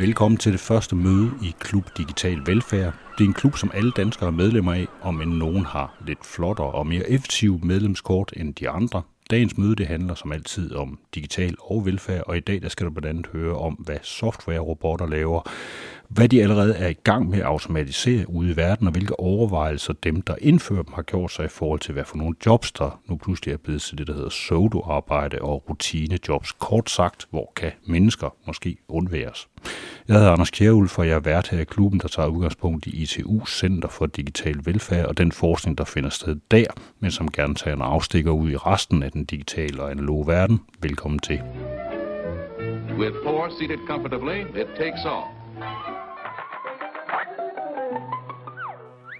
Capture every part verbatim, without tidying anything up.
Velkommen til det første møde i Klub Digital Velfærd. Det er en klub, som alle danskere er medlemmer af, og men nogen har lidt flottere og mere effektive medlemskort end de andre. Dagens møde det handler som altid om digital og velfærd, og i dag der skal du blandt andet høre om, hvad software-robotter laver, hvad de allerede er i gang med at automatisere ude i verden, og hvilke overvejelser dem, der indfører dem, har gjort sig i forhold til, hvad for nogle jobs, der nu pludselig er blevet til det, der hedder pseudo-arbejde og rutinejobs. Kort sagt, hvor kan mennesker måske undværes? Jeg hedder Anders Kjærhul, for jeg er vært her i klubben, der tager udgangspunkt i I T U's Center for Digital Velfærd og den forskning, der finder sted der, men som gerne tager en afstikker ud i resten af den digitale og analoge verden. Velkommen til. With four seated comfortably, it takes off.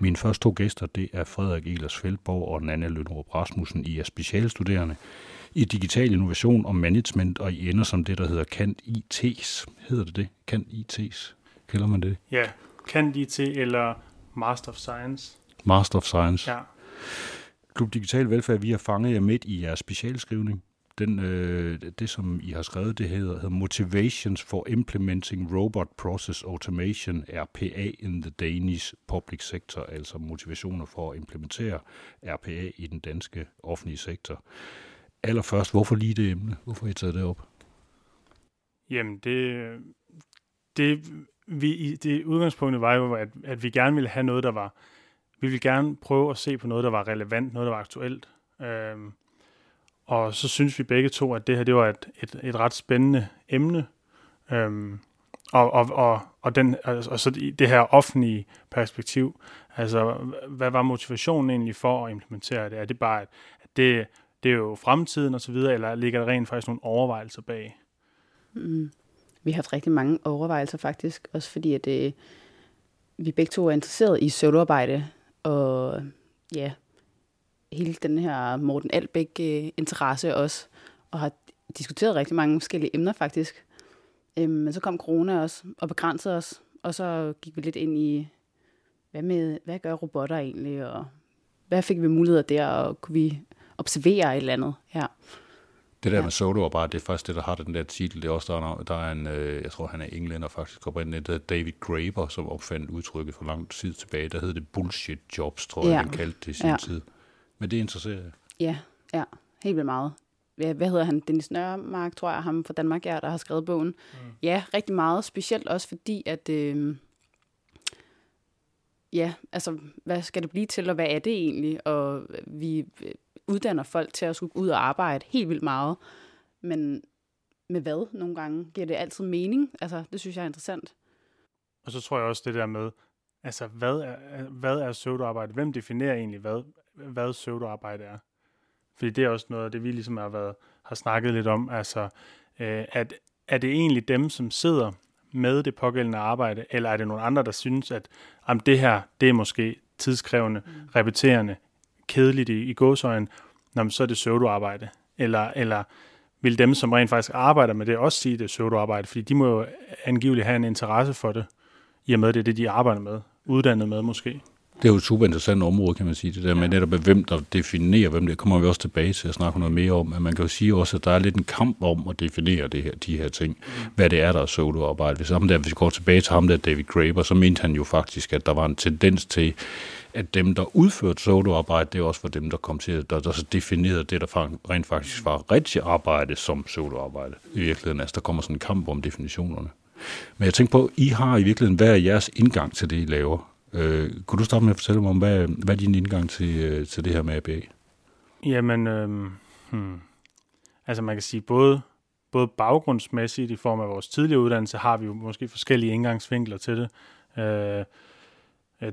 Mine første to gæster, det er Frederik Elers Feldborg og Nana Lønerup Rasmussen. I er specialstuderende i digital innovation og management, og I ender som det, der hedder KAND-I T's. Hedder det det? KAND-I T's? Kalder man det? Ja, KAND-I T eller Master of Science. Master of Science. Ja. Klub Digital Velfærd, vi har fanget jer midt i jeres specialskrivning. Den, øh, det, som I har skrevet, det hedder, hedder Motivations for Implementing Robot Process Automation, R P A, in the Danish Public Sector, altså motivationer for at implementere R P A i den danske offentlige sektor. Allerførst, hvorfor lige det emne? Hvorfor har I taget det op? Jamen, det, det, vi, det udgangspunktet var jo, at, at vi gerne ville have noget, der var... Vi ville gerne prøve at se på noget, der var relevant, noget, der var aktuelt. Øhm, Og så synes vi begge to, at det her det var et, et, et ret spændende emne. Øhm, og, og, og, og, den, og så det her offentlige perspektiv. Altså, hvad var motivationen egentlig for at implementere det? Er det bare, at det, det er jo fremtiden osv., eller ligger der rent faktisk nogle overvejelser bag? Mm. Vi har haft rigtig mange overvejelser faktisk, også fordi at det, vi begge to er interesseret i soloarbejde. Og ja... Yeah. hele den her Morten Albæk-interesse også, og har diskuteret rigtig mange forskellige emner faktisk. Øhm, men så kom corona også, og begrænsede os, og så gik vi lidt ind i, hvad, med, hvad gør robotter egentlig, og hvad fik vi muligheder der, og kunne vi observere et eller andet her. Det der ja. Med soloarbejde, det er faktisk det, der har den der titel. Det er også, der er, der er en, jeg tror, han er englænder faktisk, oprindeligt, der David Graeber, som opfandt udtrykket for lang tid tilbage. Der hed det Bullshit Jobs, tror jeg, ja. han kaldte det i sin ja. tid. Men det interesserer jeg. Ja, ja, helt vildt meget. Hvad, hvad hedder han? Dennis Nørmark, tror jeg, ham fra Danmark, ja, der har skrevet bogen. Mm. Ja, rigtig meget. Specielt også fordi, at... Øh, ja, altså, hvad skal det blive til, og hvad er det egentlig? Og vi uddanner folk til at skulle ud og arbejde helt vildt meget. Men med hvad nogle gange? Giver det altid mening? Altså, det synes jeg er interessant. Og så tror jeg også det der med, altså, hvad er, hvad er pseudoarbejde? Hvem definerer egentlig hvad? hvad pseudoarbejde er. Fordi det er også noget af det, vi ligesom har, været, har snakket lidt om. Altså, øh, at, er det egentlig dem, som sidder med det pågældende arbejde, eller er det nogle andre, der synes, at om det her, det er måske tidskrævende, mm. repeterende, kedeligt i, i gåseøjne, så er det pseudoarbejde. Eller, eller vil dem, som rent faktisk arbejder med det, også sige, det er pseudoarbejde? Fordi de må jo angiveligt have en interesse for det, i og med det, det de arbejder med, uddannet med måske. Det er jo et super interessant område, kan man sige, det der med netop, hvem der definerer, hvem det kommer vi også tilbage til at snakke noget mere om, men man kan jo sige også, at der er lidt en kamp om at definere det her, de her ting, hvad det er, der er soloarbejde. Hvis, der, hvis vi går tilbage til ham der, David Graeber, så mente han jo faktisk, at der var en tendens til, at dem, der udførte soloarbejde, det er også for dem, der kom til, der, der så definerede det, der rent faktisk var rigtig arbejde som soloarbejde. I virkeligheden, altså, der kommer sådan en kamp om definitionerne. Men jeg tænker på, I har i virkeligheden, hvad er jeres indgang til det, I laver? Øh, kunne du starte med at fortælle mig om, hvad, hvad er din indgang til, til det her med A B A? Jamen, øh, hmm. altså man kan sige, både, både baggrundsmæssigt i form af vores tidligere uddannelse, har vi jo måske forskellige indgangsvinkler til det. Øh,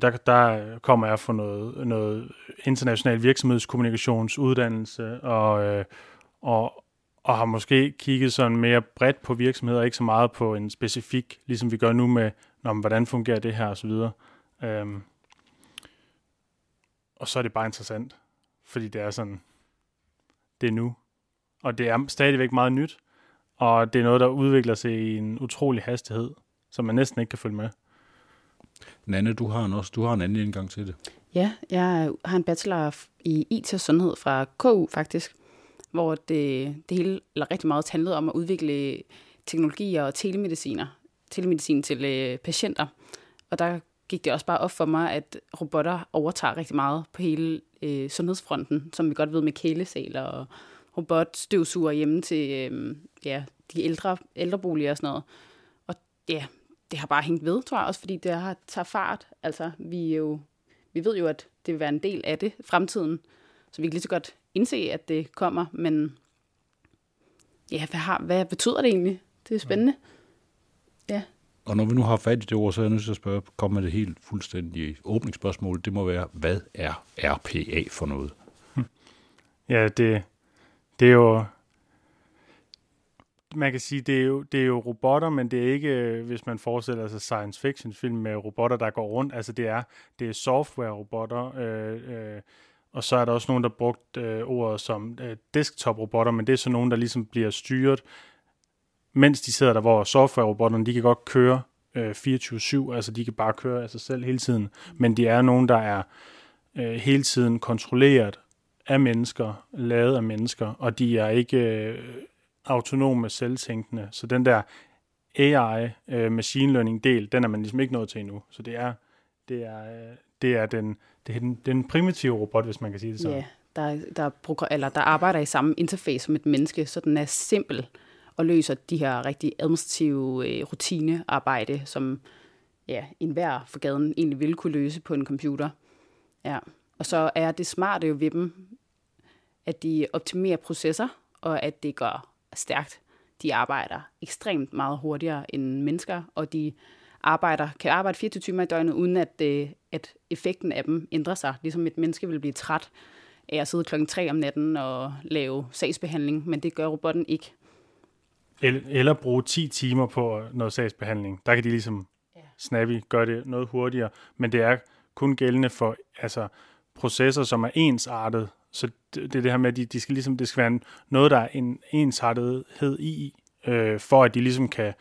der, der kommer jeg fra noget, noget international virksomhedskommunikationsuddannelse, og, øh, og, og har måske kigget sådan mere bredt på virksomheder, ikke så meget på en specifik, ligesom vi gør nu med, når man, hvordan fungerer det her osv., Um, og så er det bare interessant, fordi det er sådan, det er nu, og det er stadigvæk meget nyt, og det er noget, der udvikler sig i en utrolig hastighed, som man næsten ikke kan følge med. Nanne, du har en, også, du har en anden indgang til det. Ja, jeg har en bachelor i I T og sundhed fra K U faktisk, hvor det, det hele, eller rigtig meget handlede om at udvikle teknologier og telemediciner telemedicin til øh, patienter. Og der gik det også bare op for mig, at robotter overtager rigtig meget på hele øh, sundhedsfronten, som vi godt ved med kælesaler og robotstøvsuger hjemme til øh, ja, de ældre, ældreboliger og sådan noget. Og ja, det har bare hængt ved, tror jeg, også fordi det har tager fart. Altså, vi, jo, vi ved jo, at det vil være en del af det fremtiden, så vi kan lige så godt indse, at det kommer, men ja, hvad, har, hvad betyder det egentlig? Det er spændende. Ja. Og når vi nu har fat i det ord, så er jeg nødt til at spørge, komme med det helt fuldstændige åbningsspørgsmål. Det må være, hvad er R P A for noget? Ja, det, det er jo... Man kan sige, det er jo, det er jo robotter, men det er ikke, hvis man forestiller sig science fiction film med robotter, der går rundt. Altså det er, det er software-robotter, øh, øh, og så er der også nogen, der brugt øh, ordet som øh, desktop-robotter, men det er så nogen, der ligesom bliver styret, mens de sidder der, hvor software-robotterne, de kan godt køre øh, fireogtyve syv, altså de kan bare køre af sig selv hele tiden, men de er nogen, der er øh, hele tiden kontrolleret af mennesker, lavet af mennesker, og de er ikke øh, autonome, selvtænkende, så den der A I, øh, machine learning-del, den er man ligesom ikke nået til endnu, så det er, det er, øh, det er den Det er, den, det er den primitive robot, hvis man kan sige det sådan. Ja, der, der, eller der arbejder i samme interface som et menneske, så den er simpel og løser de her rigtig administrative øh, rutinearbejde, som ja, enhver for gaden egentlig ville kunne løse på en computer. Ja. Og så er det smarte jo ved dem, at de optimerer processer, og at det går stærkt. De arbejder ekstremt meget hurtigere end mennesker, og de arbejder, kan arbejde fireogtyve timer i døgnet, uden at, øh, at effekten af dem ændrer sig. Ligesom et menneske vil blive træt af at sidde klokken tre om natten og lave sagsbehandling, men det gør robotten ikke. Eller, eller bruge ti timer på noget sagsbehandling. Der kan de ligesom ja. snappy gøre det noget hurtigere, men det er kun gældende for altså, processer, som er ensartet. Så det, det er det her med, at de, de skal ligesom, det skal være noget, der er en ensartethed i, øh, for at de ligesom kan...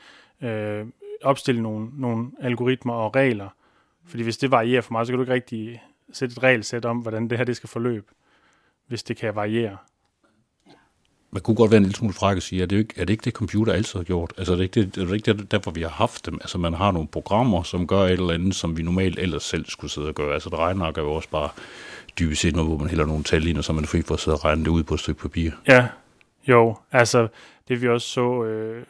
Øh, opstille nogle, nogle algoritmer og regler. Fordi hvis det varierer for meget, så kan du ikke rigtig sætte et regelsæt om, hvordan det her det skal forløbe, hvis det kan variere. Man kunne godt være en lille smule fræk at sige, er det, ikke, er det ikke det, computer altid har gjort? Altså er det ikke, det, er det ikke derfor, vi har haft dem? Altså man har nogle programmer, som gør et eller andet, som vi normalt ellers selv skulle sidde og gøre. Altså det regneark er jo også bare dybest set noget, hvor man hælder nogle tal ind, og så er man fri for at sidde og regne det ud på et stykke papir. Ja, jo. Altså det vi også så... Øh,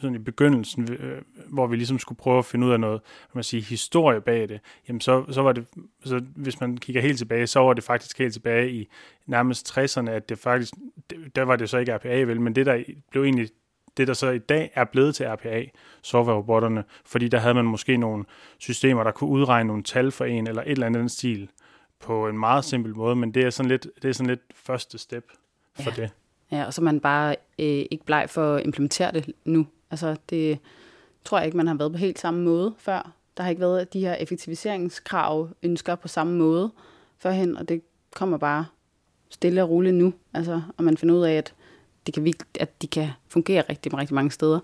sådan i begyndelsen, øh, hvor vi ligesom skulle prøve at finde ud af noget, man siger, historie bag det, jamen så, så var det, så hvis man kigger helt tilbage, så var det faktisk helt tilbage i nærmest tresserne, at det faktisk, det, der var det så ikke R P A, vel, men det der blev egentlig, det der så i dag er blevet til R P A, software-robotterne, fordi der havde man måske nogle systemer, der kunne udregne nogle tal for en, eller et eller andet stil, på en meget simpel måde, men det er sådan lidt, det er sådan lidt første step for ja. det. Ja, og så man bare øh, ikke bleg for at implementere det nu. Altså, det tror jeg ikke, man har været på helt samme måde før. Der har ikke været de her effektiviseringskrav, ønsker på samme måde førhen, og det kommer bare stille og roligt nu. Altså, og man finder ud af, at, det kan, at de kan fungere rigtig, rigtig mange steder.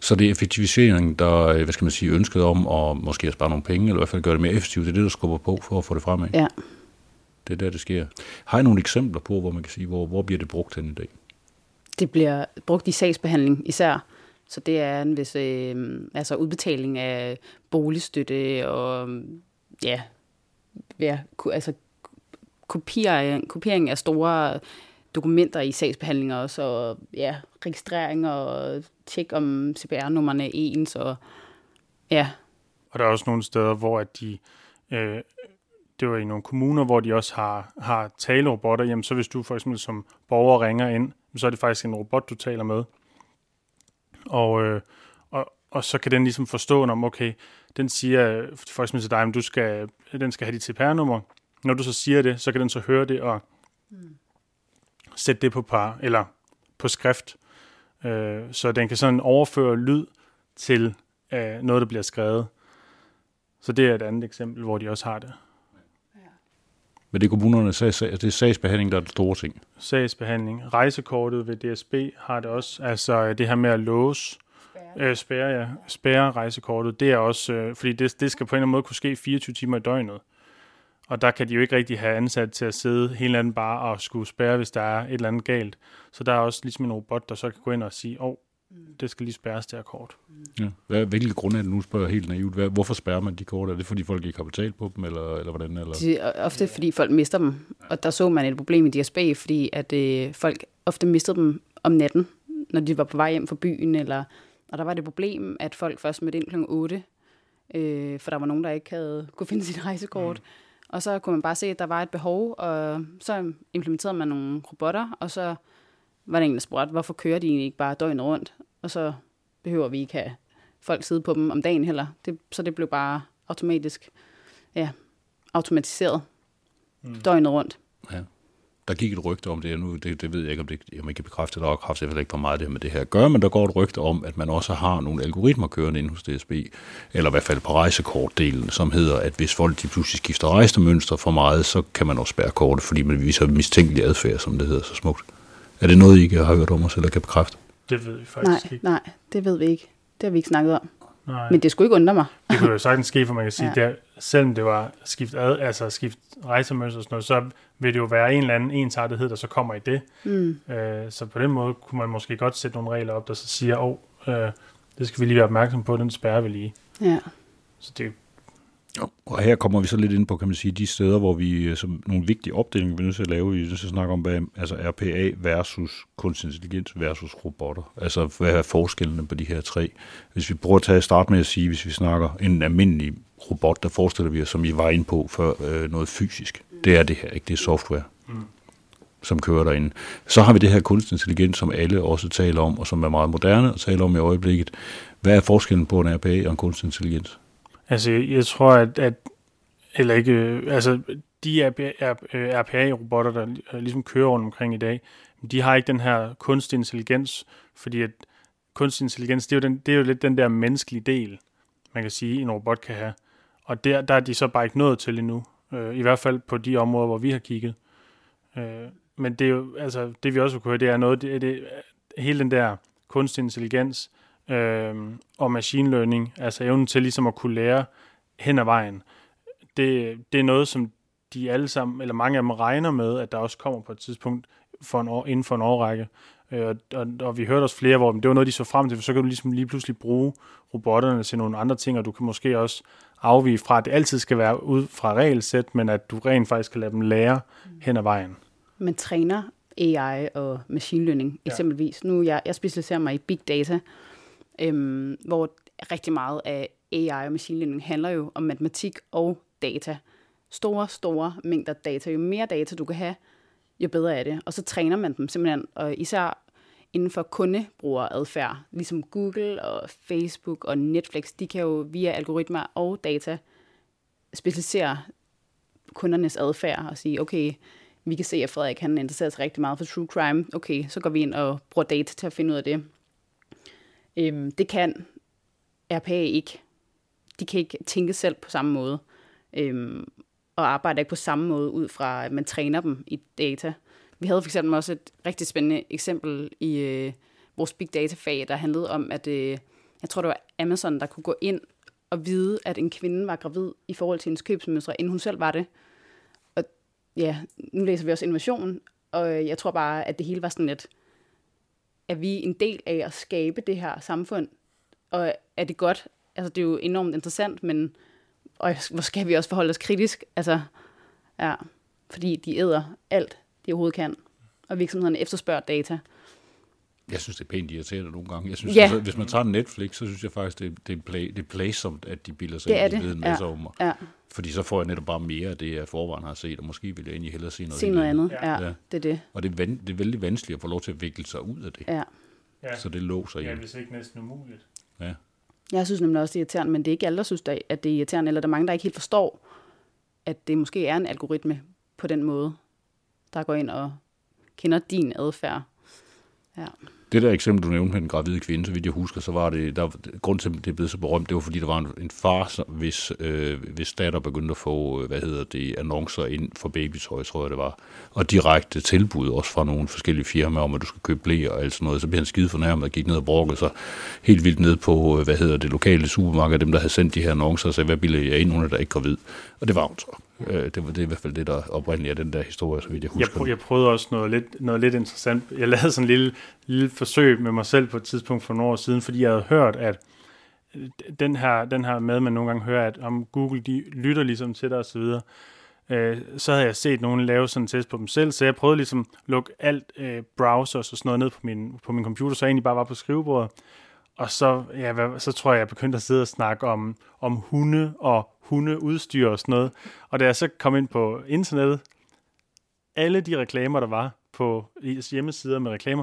Så det er effektivisering, der, hvad skal man sige, ønsket om at måske spare nogle penge, eller i hvert fald gøre det mere effektivt, det er det, der skubber på for at få det fremad. Ja. Det er der, det sker. Har I nogle eksempler på, hvor man kan sige, hvor, hvor bliver det brugt hen i dag? Det bliver brugt i sagsbehandling især. Så det er en vis øh, altså udbetaling af boligstøtte og ja, ja altså kopiering, kopiering af store dokumenter i sagsbehandlinger også, og ja, registrering og tjek om C P R-nummerne ens og ja. Og der er også nogle steder, hvor at de øh, det var i nogle kommuner, hvor de også har har talerobotter. Jamen så hvis du for eksempel som borger ringer ind, så er det faktisk en robot, du taler med. Og, øh, og, og så kan den ligesom forstå, når okay, den siger for eksempel til dig, at du skal, den skal have dit C P R-nummer. Når du så siger det, så kan den så høre det og mm. sætte det på par eller på skrift. Øh, så den kan sådan overføre lyd til øh, noget, der bliver skrevet. Så det er et andet eksempel, hvor de også har det. Ja. Men det er kommunerne, det er sagsbehandling, der er det store ting. Sagsbehandling. Rejsekortet ved D S B har det også. Altså det her med at låse, spærre, øh, spærre, ja. spærre rejsekortet, det er også, øh, fordi det, det skal på en eller anden måde kunne ske fireogtyve timer i døgnet. Og der kan de jo ikke rigtig have ansat til at sidde hele anden bare og skulle spærre, hvis der er et eller andet galt. Så der er også ligesom en robot, der så kan gå ind og sige, åh, oh, Det skal lige spærres, det her kort. Ja. Hvad, hvilke grunde er det nu, spørger helt naivt? Hvad, hvorfor spærrer man de kort? Er det, fordi folk ikke har betalt på dem, eller, eller hvordan? Eller? Det er ofte, fordi folk mister dem. Og der så man et problem i D S B, fordi at, øh, folk ofte mistede dem om natten, når de var på vej hjem fra byen. Eller, og der var det problem, at folk først mødte ind klokken otte, øh, for der var nogen, der ikke havde kunne finde sit rejsekort. Mm. Og så kunne man bare se, at der var et behov, og så implementerede man nogle robotter, og så var der en, der spurgte, hvorfor kører de egentlig ikke bare døgnet rundt? Og så behøver vi ikke have folk sidde på dem om dagen heller. Det, så det blev bare automatisk, ja, automatiseret mm. døgnet rundt. Ja. Der gik et rygte om det, nu det, det ved jeg ikke, om det om jeg kan bekræfte, eller har jeg ikke for meget det med det her at gøre, men der går et rygte om, at man også har nogle algoritmer kørende inde hos D S B, eller i hvert fald på rejsekortdelen, som hedder, at hvis folk de pludselig skifter rejsemønster for meget, så kan man også spærre kortet, fordi man viser mistænkelig adfærd, som det hedder så smukt. Er det noget, I ikke har hørt om os, eller kan bekræfte? Det ved vi faktisk nej, ikke. Nej, det ved vi ikke. Det har vi ikke snakket om. Nej. Men det skulle ikke undre mig. Det kunne jo sagtens ske, for man kan sige, ja. Der, selvom det var skift, ad, altså skift rejsemønster og sådan noget, så vil det jo være en eller anden ensartethed, der så kommer i det. Mm. Øh, så på den måde kunne man måske godt sætte nogle regler op, der så siger, åh, oh, øh, det skal vi lige være opmærksom på, den spærrer vi lige. Ja. Så det Og her kommer vi så lidt ind på, kan man sige, de steder, hvor vi som nogle vigtige opdelinger, vi er nødt til at lave, vi er nødt til at snakke om, hvad, altså R P A versus kunstig intelligens versus robotter. Altså, hvad er forskellene på de her tre? Hvis vi prøver at tage start med at sige, hvis vi snakker en almindelig robot, der forestiller vi os, som I var inde på før, øh, noget fysisk. Det er det her, ikke? Det er software, mm. som kører derinde. Så har vi det her kunstig intelligens, som alle også taler om, og som er meget moderne og taler om i øjeblikket. Hvad er forskellen på en R P A og en kunstig intelligens? Altså, jeg tror, at, at eller ikke, øh, altså, de R P A-robotter, der ligesom kører rundt omkring i dag, de har ikke den her kunstig intelligens, fordi at kunstig intelligens, det er, jo den, det er jo lidt den der menneskelige del, man kan sige, en robot kan have. Og der, der er de så bare ikke nået til endnu, øh, i hvert fald på de områder, hvor vi har kigget. Øh, men det er jo, altså, det vi også kunne høre, det er noget, det, det, hele den der kunstig intelligens, Øhm, og machine learning, altså evnen til ligesom at kunne lære hen ad vejen, det, det er noget, som de alle sammen, eller mange af dem regner med, at der også kommer på et tidspunkt for en år, inden for en årrække. Øh, og, og, og vi hørte også flere, hvor det var noget, de så frem til, for så kan du ligesom lige pludselig bruge robotterne til nogle andre ting, og du kan måske også afvige fra, at det altid skal være ud fra regelsæt, men at du rent faktisk kan lade dem lære hen ad vejen. Man træner A I og machine learning, eksempelvis. Ja. Nu jeg, jeg specialiserer mig i big data, Øhm, hvor rigtig meget af A I og machine learning handler jo om matematik og data. Store, store mængder data. Jo mere data du kan have, jo bedre er det. Og så træner man dem simpelthen, og især inden for kundebrugeradfærd, ligesom Google og Facebook og Netflix, de kan jo via algoritmer og data specialisere kundernes adfærd og sige, okay, vi kan se, at Frederik han interesserer sig rigtig meget for true crime. Okay, så går vi ind og bruger data til at finde ud af det. Øhm, det kan R P A ikke. De kan ikke tænke selv på samme måde, øhm, og arbejder ikke på samme måde ud fra, at man træner dem i data. Vi havde for eksempel også et rigtig spændende eksempel i øh, vores big data-fag, der handlede om, at øh, jeg tror, det var Amazon, der kunne gå ind og vide, at en kvinde var gravid i forhold til hendes købsmønstre, inden hun selv var det. Og ja, nu læser vi også innovation, og jeg tror bare, at det hele var sådan lidt, er vi en del af at skabe det her samfund, og er det godt? Altså, det er jo enormt interessant, men og hvor skal vi også forholde os kritisk? Altså, ja, fordi de æder alt, de overhovedet kan, og virksomhederne efterspørger data. Jeg synes, det er pænt irriterende nogle gange. Jeg synes, ja. altså, hvis man tager Netflix, så synes jeg faktisk, det, det er play, playsomt, at de bilder sig ind i viden med sig om mig. Ja. Fordi så får jeg netop bare mere af det, jeg forvejen har set, og måske vil jeg egentlig hellere se noget, se noget andet. Ja. Ja, det er det. Og det er, van, det er vældig vanskeligt at få lov til at vikle sig ud af det. Ja. Ja. Så det låser i. Ja, hvis ikke næsten umuligt. Ja. Jeg synes nemlig også, det er irriterende, men det er ikke alle, der synes, at det er irriterende, eller der er mange, der ikke helt forstår, at det måske er en algoritme på den måde, der går ind og kender din adfærd. Ja. Det der eksempel, du nævnte med den gravide kvinde, så vidt jeg husker, så var det, der, grund til, at det blev så berømt, det var, fordi der var en, en far, hvis, øh, hvis datter begyndte at få, hvad hedder det, annoncer ind for babytøj, tror jeg det var, og direkte tilbud også fra nogle forskellige firmaer om, at du skal købe blæer og alt sådan noget, så blev han skide fornærmet og gik ned og brokkede sig helt vildt ned på, hvad hedder det, lokale supermarked, dem der havde sendt de her annoncer, og sagde, hvad bilder jeg ind, hun er der ikke gravid, og det var hun så. Det var det i hvert fald det, der oprindeligt er den der historie, så vidt jeg husker. Jeg, prø- jeg prøvede også noget lidt, noget lidt interessant. Jeg lavede sådan en lille, lille forsøg med mig selv på et tidspunkt for nogle år siden, fordi jeg havde hørt, at den her, den her med, man nogle gange hører, at om Google de lytter ligesom til dig og så videre, øh, så havde jeg set nogen lave sådan en test på dem selv, så jeg prøvede ligesom at lukke alt øh, browsers og sådan noget ned på min, på min computer, så jeg egentlig bare var på skrivebordet. Og så, ja, så tror jeg, jeg begyndte at sidde og snakke om, om hunde og hundeudstyr og sådan noget. Og da jeg så kom ind på internettet, alle de reklamer, der var på hjemmesider med reklamer,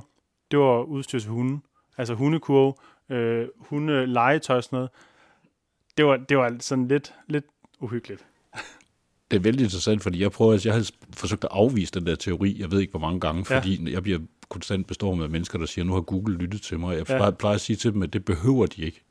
det var udstyr til hunde. Altså hundekurve, øh, hundelegetøj og sådan noget. Det var, det var sådan lidt, lidt uhyggeligt. Det er vældig interessant, fordi jeg prøver, altså jeg har forsøgt at afvise den der teori, jeg ved ikke hvor mange gange, fordi ja. jeg bliver konstant består med mennesker, der siger, nu har Google lyttet til mig. Jeg plejer, ja. plejer at sige til dem, at det behøver de ikke,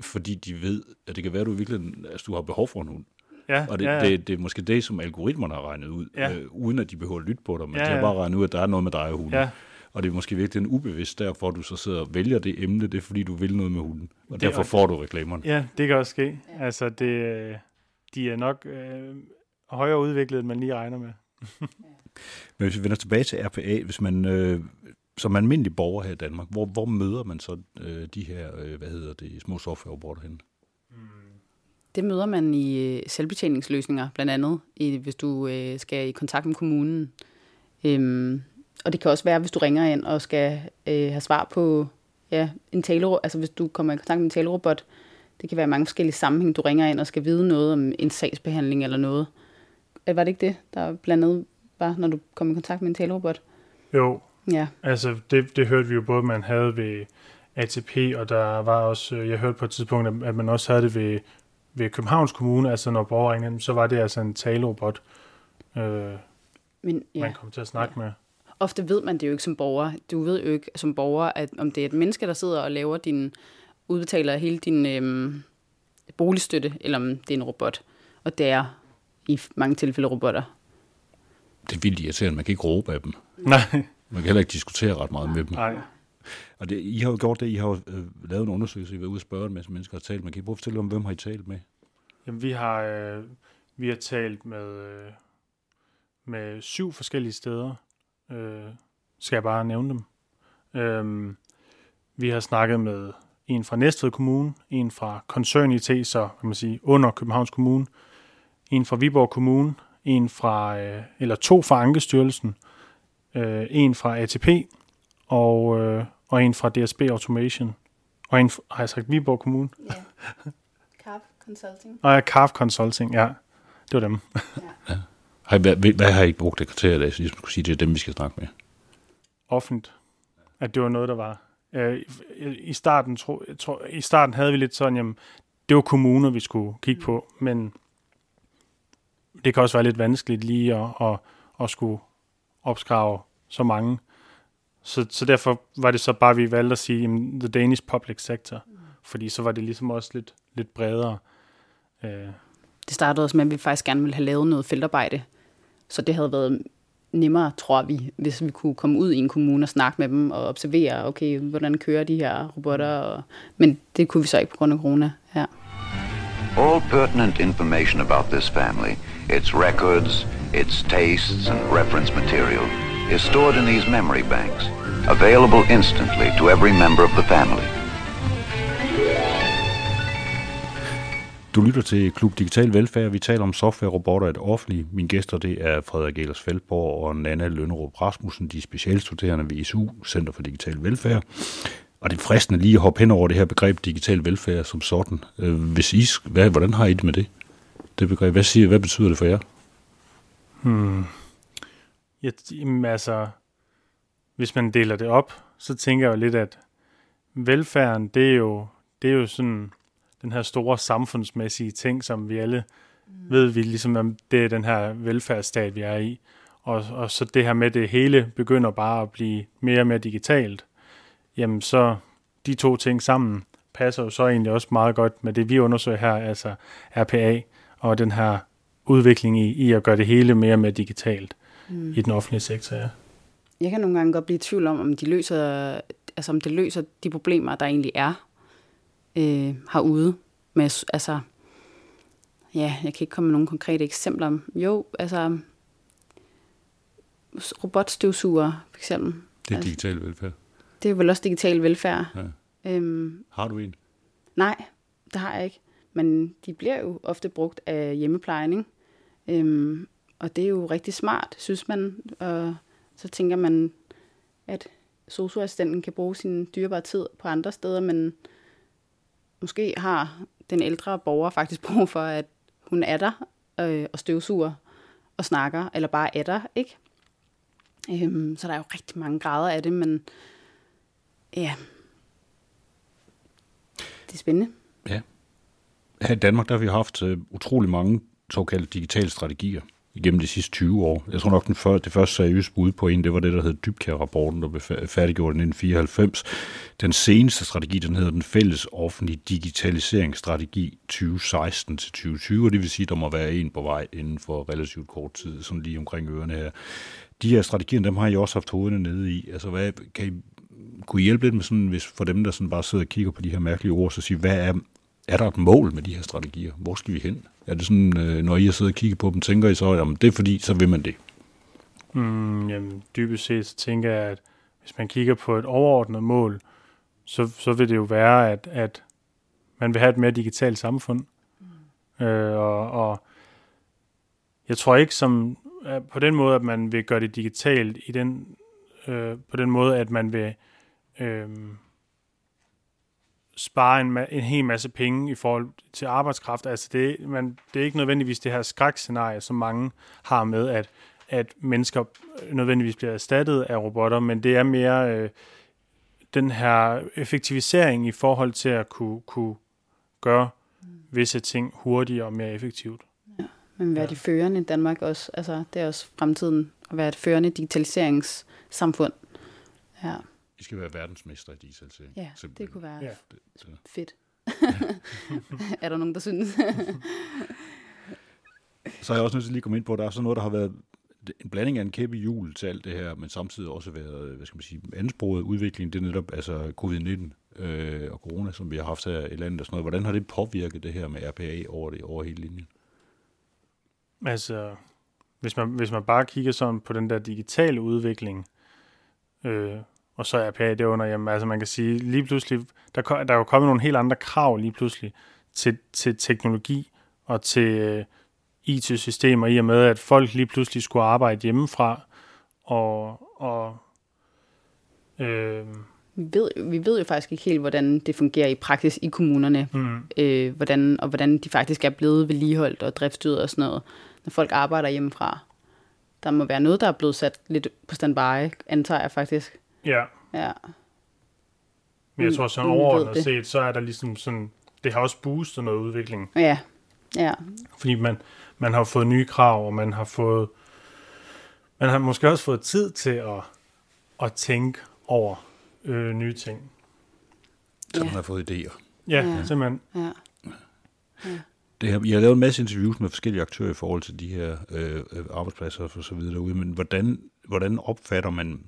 fordi de ved, at det kan være, at du virkelig altså, du har behov for en hund. Ja, og det, ja, ja. Det, det er måske det, som algoritmerne har regnet ud, ja. øh, uden at de behøver at lytte på dig, men ja, ja. de har bare regnet ud, at der er noget med dig og hunden. Ja. Og det er måske virkelig en ubevidst, derfor du så sidder og vælger det emne, det er fordi, du vil noget med hunden, og det derfor også, får du reklamerne. Ja, det kan også ske. Altså, det, de er nok øh, højere udviklet, end man lige regner med. Men hvis vi vender tilbage til R P A, hvis man øh, som almindelig borger her i Danmark, hvor, hvor møder man så øh, de her, øh, hvad hedder det, små softwarerobotter henne? Det møder man i selvbetjeningsløsninger, blandt andet, i, hvis du øh, skal i kontakt med kommunen. Øhm, og det kan også være, hvis du ringer ind og skal øh, have svar på ja, en talerobot, altså hvis du kommer i kontakt med en talerobot, det kan være mange forskellige sammenhæng, du ringer ind og skal vide noget om en sagsbehandling eller noget. Var det ikke det, der blandt andet var, når du kom i kontakt med en talerobot? Jo, ja. Altså det, det hørte vi jo både, man havde ved A T P, og der var også, jeg hørte på et tidspunkt, at man også havde det ved, ved Københavns Kommune, altså når borgere ringede, så var det altså en talerobot, øh, Men, ja. man kom til at snakke ja. med. Ofte ved man det jo ikke som borger. Du ved jo ikke som borger, at om det er et menneske, der sidder og laver din, udbetaler hele din øh, boligstøtte, eller om det er en robot, og det er i mange tilfælde robotter. Det er vildt irriterende. Man kan ikke råbe af dem. Nej. Man kan heller ikke diskutere ret meget med dem. Nej. Og det, I har jo gjort det. I har jo øh, lavet en undersøgelse. I har været ude og spørge en masse mennesker, har talt med. Kan I prøve at fortælle om, hvem har I talt med? Jamen, vi har, øh, vi har talt med, øh, med syv forskellige steder. Øh, skal jeg bare nævne dem? Øh, vi har snakket med en fra Næstved Kommune, en fra koncern I T, så kan man sige under Københavns Kommune, en fra Viborg Kommune, en fra, øh, eller to fra Ankestyrelsen, øh, en fra A T P, og, øh, og en fra D S B Automation. Og en fra, har jeg sagt Viborg Kommune? Ja. Carve Consulting. Og ja, Carve Consulting, ja. Det var dem. Ja. Ja. Hvad, hvad har I brugt det kriterie, der skulle sige, det er dem, vi skal snakke med? Offentligt. At det var noget, der var. Øh, i, starten, tro, tro, I starten havde vi lidt sådan, jamen, det var kommuner, vi skulle kigge på, men det kan også være lidt vanskeligt lige at, at, at skulle opskrave så mange. Så, så derfor var det så bare, vi valgte at sige, jamen, the Danish public sector. Fordi så var det ligesom også lidt, lidt bredere. Det startede også med, at vi faktisk gerne ville have lavet noget feltarbejde. Så det havde været nemmere, tror vi, hvis vi kunne komme ud i en kommune og snakke med dem og observere, okay, hvordan kører de her robotter. Og, men det kunne vi så ikke på grund af corona her. All pertinent information about this family, its records, its tastes and reference material, is stored in these memory banks, available instantly to every member of the family. Du lytter til Klub Digital Velfærd. Vi taler om software, robotter og det offentlige. Mine gæster, det er Frederik Elers Feldborg og Nana Lønerup Rasmussen, de specialstuderende ved I T U, Center for Digital Velfærd. Og det er fristende lige at hoppe hen over det her begreb digital velfærd som sådan. Hvis I, hvad, hvordan har I det med det? Det begreb, hvad siger, hvad betyder det for jer? Hmm. Jeg, jamen, altså, hvis man deler det op, så tænker jeg jo lidt, at velfærden, det er jo, det er jo sådan den her store samfundsmæssige ting, som vi alle mm. ved, vi ligesom, det er den her velfærdsstat, vi er i. Og, og så det her med det hele begynder bare at blive mere og mere digitalt. Jamen så de to ting sammen passer jo så egentlig også meget godt med det, vi undersøger her, altså R P A og den her udvikling i, i at gøre det hele mere og mere digitalt mm. i den offentlige sektor. Ja. Jeg kan nogle gange godt blive i tvivl om, om, de løser, altså om det løser de problemer, der egentlig er øh, herude. Men altså, ja, jeg kan ikke komme med nogle konkrete eksempler. Jo, altså robotstøvsuger for eksempel. Det er digital velfærd. Det er vel også digital velfærd. Ja. Øhm, har du en? Nej, det har jeg ikke. Men de bliver jo ofte brugt af hjemmeplejen, ikke? Øhm, og det er jo rigtig smart, synes man. Og så tænker man, at sosu-assistenten kan bruge sin dyrebare tid på andre steder, men måske har den ældre borger faktisk brug for, at hun er der øh, og støvsuger og snakker, eller bare er der, ikke? Øhm, så der er jo rigtig mange grader af det, men ja, det er spændende. Ja. Her i Danmark der har vi haft øh, utrolig mange såkaldte digitale strategier igennem de sidste tyve år. Jeg tror nok, den før, det første seriøse bud på en, det var det, der hed Dybkjær-rapporten, der blev færdiggjort i nitten fireoghalvfems. Den seneste strategi, den hedder den fælles offentlige digitaliseringsstrategi tyve seksten til tyve tyve, og det vil sige, at der må være en på vej inden for relativt kort tid, sådan lige omkring ørerne her. De her strategier, dem har I også haft hovederne nede i. Altså, hvad, kan I, kunne I hjælpe lidt med sådan, hvis for dem, der sådan bare sidder og kigger på de her mærkelige ord, så sige, hvad er Er der et mål med de her strategier? Hvor skal vi hen? Er det sådan, når I har siddet og kigget på dem, tænker I så, jamen det er fordi, så vil man det? Mm, jamen dybest set så tænker jeg, at hvis man kigger på et overordnet mål, så, så vil det jo være, at, at man vil have et mere digitalt samfund. Mm. Øh, og, og jeg tror ikke som, på den måde, at man vil gøre det digitalt, i den, øh, på den måde, at man vil... Øh, spare en, ma- en hel masse penge i forhold til arbejdskraft. Altså det, man, det er ikke nødvendigvis det her skrækscenarie, som mange har med, at, at mennesker nødvendigvis bliver erstattet af robotter, men det er mere øh, den her effektivisering i forhold til at kunne, kunne gøre visse ting hurtigere og mere effektivt. Ja, men hvad er det førende i Danmark også? Altså, det er også fremtiden at være et førende digitaliseringssamfund. Ja. I skal være verdensmestre i digitalisering. Ja, simpelthen. Det kunne være ja. fedt. Er der nogen, der synes? Så er jeg også nødt til at lige komme ind på, at der er sådan noget, der har været en blanding af en kæppe hjul til alt det her, men samtidig også været, hvad skal man sige, ansproget udvikling, det er netop altså covid nitten øh, og corona, som vi har haft her i landet og sådan noget. Hvordan har det påvirket det her med R P A over, det, over hele linjen? Altså, hvis man, hvis man bare kigger sådan på den der digitale udvikling, øh, og så er R P A det under, jamen, altså man kan sige, lige pludselig, der, der er jo kommet nogle helt andre krav lige pludselig til, til teknologi og til I T-systemer, i og med, at folk lige pludselig skulle arbejde hjemmefra, og... og øh, vi, ved, vi ved jo faktisk ikke helt, hvordan det fungerer i praksis i kommunerne, mm. øh, hvordan, og hvordan de faktisk er blevet vedligeholdt og driftsstyret og sådan noget, når folk arbejder hjemmefra. Der må være noget, der er blevet sat lidt på standby, antager jeg faktisk. Ja. ja. Men jeg tror, sådan overordnet set, så er der ligesom sådan, det har også boostet noget udvikling. Ja, ja. Fordi man, man har fået nye krav, og man har fået, man har måske også fået tid til at, at tænke over øh, nye ting. Så ja. Man har fået idéer. Ja, ja. Simpelthen. Ja. Ja. Det her, jeg har lavet en masse interviews med forskellige aktører i forhold til de her øh, arbejdspladser og så videre derude, men hvordan, hvordan opfatter man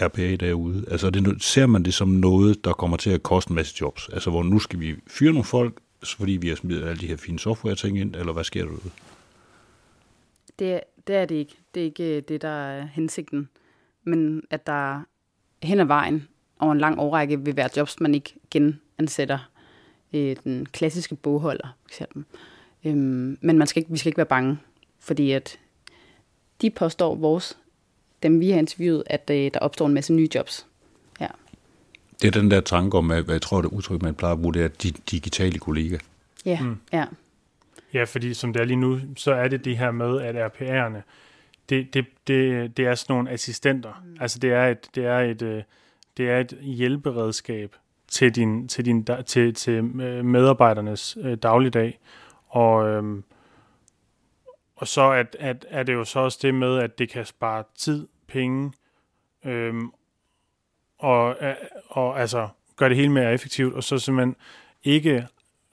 R P A derude? Altså det, ser man det som noget, der kommer til at koste en masse jobs? Altså hvor nu skal vi fyre nogle folk, fordi vi har smidt alle de her fine software-ting ind, eller hvad sker der derude? Det, det er det ikke. Det er ikke det, der er hensigten. Men at der hen ad vejen over en lang årrække vil være jobs, man ikke genansætter. Den klassiske bogholder, for eksempel. Men man skal ikke, vi skal ikke være bange, fordi at de påstår vores dem vi har interviewet, at øh, der opstår en masse nye jobs. Ja. Det er den der tanke om, hvad jeg tror, det udtryk, man plejer at bruge, det er de digitale kollegaer. Ja, mm. ja. Ja, fordi som det er lige nu, så er det det her med, at R P A'erne, det, det, det, det er sådan nogle assistenter. Mm. Altså det er et, det er et, det er et hjælperedskab til, din, til, din, til, til medarbejdernes dagligdag. Og... Øhm, Og så er, at, er det jo så også det med, at det kan spare tid, penge, øhm, og, og altså gøre det hele mere effektivt, og så simpelthen ikke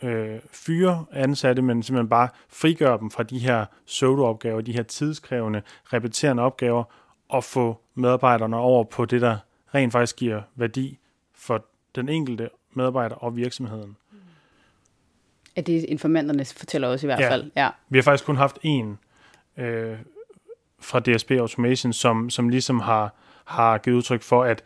øh, fyre ansatte, men simpelthen bare frigøre dem fra de her pseudo-opgaver, de her tidskrævende, repeterende opgaver, og få medarbejderne over på det, der rent faktisk giver værdi for den enkelte medarbejder og virksomheden. Er det informanterne fortæller også i hvert ja. fald? Ja, vi har faktisk kun haft en øh, fra D S B Automation, som, som ligesom har, har givet udtryk for, at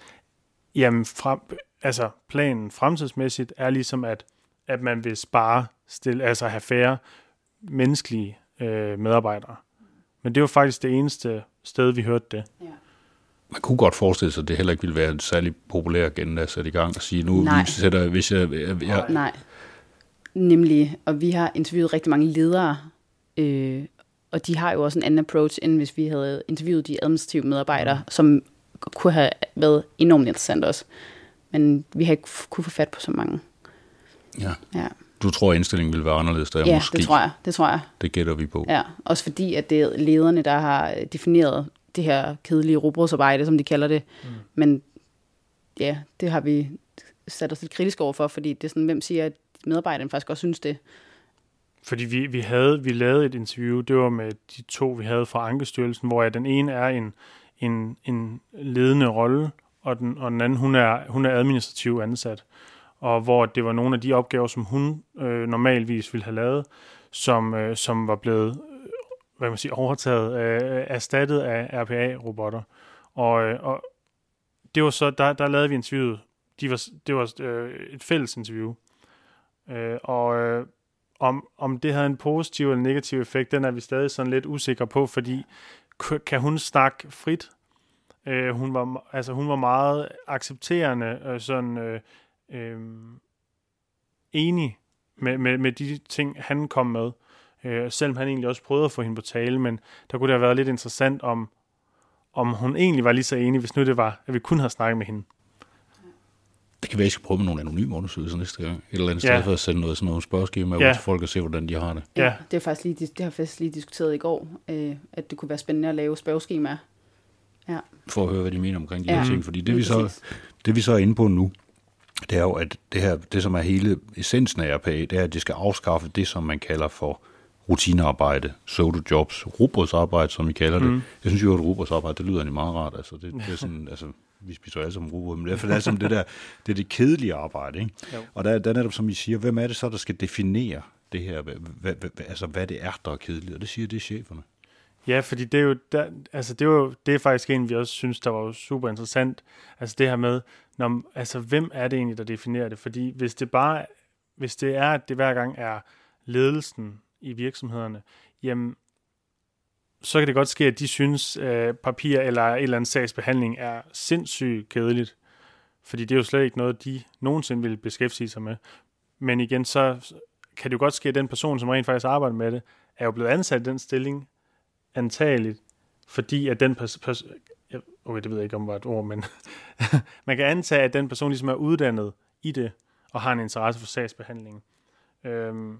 jamen, frem, altså, planen fremtidsmæssigt er ligesom, at, at man vil spare, stille, altså have færre menneskelige øh, medarbejdere. Men det var faktisk det eneste sted, vi hørte det. Ja. Man kunne godt forestille sig, at det heller ikke ville være en særlig populær agenda at sætte i gang og sige, nu vi sætter, hvis jeg... jeg, jeg... Nej. Nemlig, og vi har interviewet rigtig mange ledere, øh, og de har jo også en anden approach, end hvis vi havde interviewet de administrative medarbejdere, som kunne have været enormt interessant også. Men vi har ikke kunne få fat på så mange. Ja. Ja. Du tror, at indstillingen ville være anderledes der? Ja, måske. det tror jeg. Det tror jeg. Det gætter vi på. Ja, også fordi, at det er lederne, der har defineret det her kedelige robotsarbejde, som de kalder det. Mm. Men ja, det har vi sat os lidt kritisk over for, fordi det er sådan, hvem siger, at medarbejderne faktisk også synes det. Fordi vi, vi, havde, vi lavede et interview, det var med de to, vi havde fra Ankestyrelsen, hvor den ene er en, en, en ledende rolle, og den, og den anden, hun er, hun er administrativ ansat. Og hvor det var nogle af de opgaver, som hun øh, normalvis ville have lavet, som, øh, som var blevet hvad man siger, overtaget, øh, erstattet af R P A-robotter. Og, øh, og det var så, der, der lavede vi interviewet. De var, det var øh, et fælles interview. Øh, og øh, om, om det havde en positiv eller negativ effekt, den er vi stadig sådan lidt usikre på, fordi kan hun snakke frit? Øh, hun, var, altså, hun var meget accepterende, øh, sådan... Øh, Øhm, enig med, med, med de ting, han kom med, øh, selvom han egentlig også prøvede at få hende på tale, men der kunne det have været lidt interessant, om, om hun egentlig var lige så enig, hvis nu det var, at vi kun havde snakket med hende. Det kan være, at I skal prøve med nogle anonyme undersøgelser næste gang, et eller andet ja. sted for at sende noget, sådan nogle spørgeskemaer ja. ud til folk og se, hvordan de har det. Ja, ja. Det, er faktisk lige, det har jeg faktisk lige diskuteret i går, øh, at det kunne være spændende at lave spørgeskemaer. Ja. For at høre, hvad de mener omkring de ja. her ting, fordi det, det, vi så, det vi så er inde på nu, det er jo, at det her, det som er hele essensen af R P A, det er, at det skal afskaffe det, som man kalder for rutinearbejde, pseudo jobs, robotsarbejde, som vi kalder det. Mm. Jeg synes jo, at robotsarbejde, det lyder egentlig meget rart. Altså, det, det er sådan, altså, vi spiser alle som robot, men i hvert fald altså, det der, det er det kedelige arbejde, ikke? Og der, der er netop, som I siger, hvem er det så, der skal definere det her, hvad, hvad, altså hvad det er, der er kedeligt, og det siger, det er cheferne. Ja, fordi det er jo, der, altså det er jo, det er faktisk en, vi også synes, der var super interessant, altså det her med, når, altså hvem er det egentlig, der definerer det? Fordi hvis det bare, hvis det er, at det hver gang er ledelsen i virksomhederne, jamen, så kan det godt ske, at de synes, øh, papir eller et eller andet sagsbehandling er sindssygt kedeligt, fordi det er jo slet ikke noget, de nogensinde vil beskæftige sig med. Men igen, så kan det jo godt ske, at den person, som rent faktisk arbejder med det, er jo blevet ansat i den stilling, antageligt, fordi at den person... Pers- okay, det ved jeg ikke, om det var et ord, men... man kan antage, at den person ligesom er uddannet i det, og har en interesse for sagsbehandlingen. Øhm,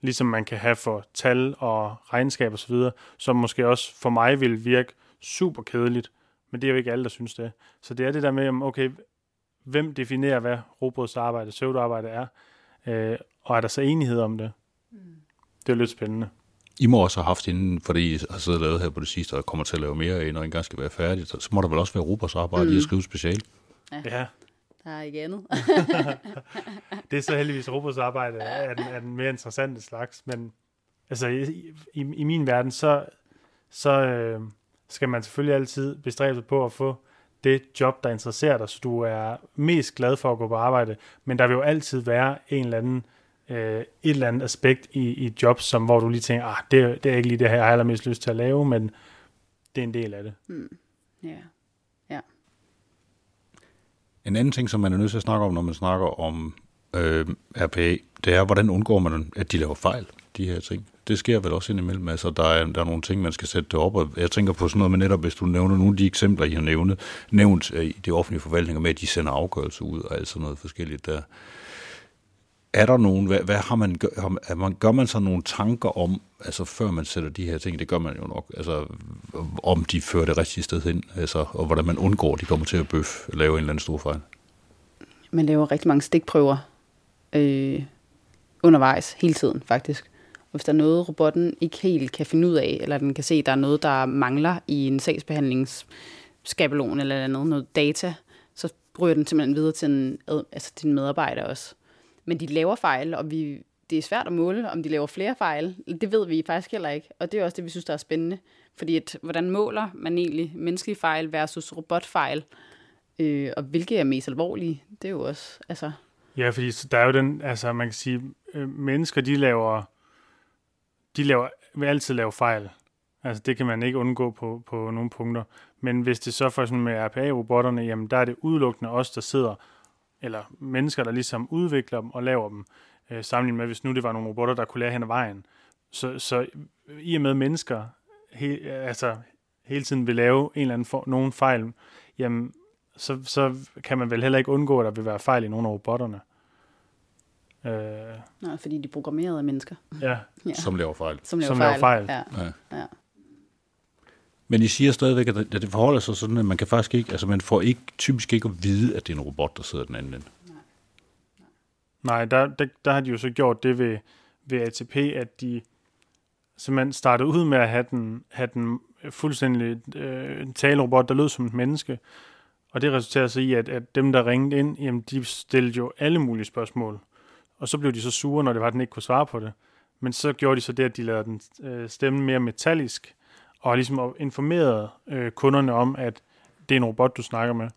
ligesom man kan have for tal og regnskab osv., som måske også for mig vil virke super kedeligt, men det er jo ikke alle, der synes det. Så det er det der med, okay, hvem definerer, hvad robotsarbejde, pseudoarbejde er, øh, og er der så enighed om det? Det er lidt spændende. I må også have haft inden, fordi I har siddet og lavet her på det sidste, og kommer til at lave mere af, når I engang skal være færdig. Så må der vel også være robotsarbejde mm. i at skrive special? Ja. ja. Der er ikke andet. Det er så heldigvis, robotsarbejde er den, er den mere interessante slags. Men altså, i, i, i min verden, så, så øh, skal man selvfølgelig altid bestræbe sig på at få det job, der interesserer dig, så du er mest glad for at gå på arbejde. Men der vil jo altid være en eller anden et eller andet aspekt i, i jobs, som, hvor du lige tænker, ah, det, det er ikke lige det her, jeg har allermest lyst til at lave, men det er en del af det. Mm. Yeah. Yeah. En anden ting, som man er nødt til at snakke om, når man snakker om øh, R P A, det er, hvordan undgår man, at de laver fejl, de her ting. Det sker vel også indimellem. Altså, der er, der er nogle ting, man skal sætte det op, og jeg tænker på sådan noget med netop, hvis du nævner nogle af de eksempler, I har nævnet, nævnt i de offentlige forvaltninger med, at de sender afgørelser ud, og alt sådan noget forskelligt der. Er der nogen, hvad, hvad har man, gør man, gør man så nogle tanker om, altså før man sætter de her ting, det gør man jo nok, altså om de fører det rigtige sted hen, altså, og hvordan man undgår, at de kommer til at bøffe, lave en eller anden stor fejl? Man laver rigtig mange stikprøver øh, undervejs, hele tiden faktisk. Og hvis der er noget, robotten ikke helt kan finde ud af, eller den kan se, at der er noget, der mangler i en sagsbehandlingsskabelon eller noget, noget data, så ryger den simpelthen videre til en, altså, til en medarbejder også. Men de laver fejl, og vi, det er svært at måle, om de laver flere fejl. Det ved vi faktisk heller ikke, og det er også det, vi synes, der er spændende. Fordi at, hvordan måler man egentlig menneskelige fejl versus robotfejl, øh, og hvilke er mest alvorlige, det er jo også... Altså ja, fordi der er jo den, altså man kan sige, øh, mennesker, de laver, de laver, vil altid lave fejl. Altså det kan man ikke undgå på, på nogle punkter. Men hvis det så for eksempel med R P A-robotterne, jamen der er det udelukkende os, der sidder, eller mennesker, der ligesom udvikler dem og laver dem, øh, sammenlignet med, hvis nu det var nogle robotter, der kunne lære hen ad vejen. Så, så i og med mennesker, he, altså hele tiden vil lave en eller anden for, nogen fejl, jamen så, så kan man vel heller ikke undgå, at der vil være fejl i nogle af robotterne. Øh. Nej, fordi de programmerede mennesker. Ja. Ja. Som laver fejl. Som laver Som fejl. Laver fejl. Ja. Ja. Ja. Men I siger stadigvæk, at det forholder sig sådan, at man kan faktisk ikke, altså man får ikke, typisk ikke at vide, at det er en robot, der sidder den anden ende. Nej, Nej. Nej der, der, der har de jo så gjort det ved, ved A T P, at de simpelthen startede ud med at have den, have den fuldstændig øh, talerobot, der lød som et menneske. Og det resulterer så i, at, at dem, der ringede ind, jamen de stillede jo alle mulige spørgsmål. Og så blev de så sure, når det var, at den ikke kunne svare på det. Men så gjorde de så det, at de lavede den øh, stemme mere metallisk, og ligesom informerede øh, kunderne om, at det er en robot, du snakker med.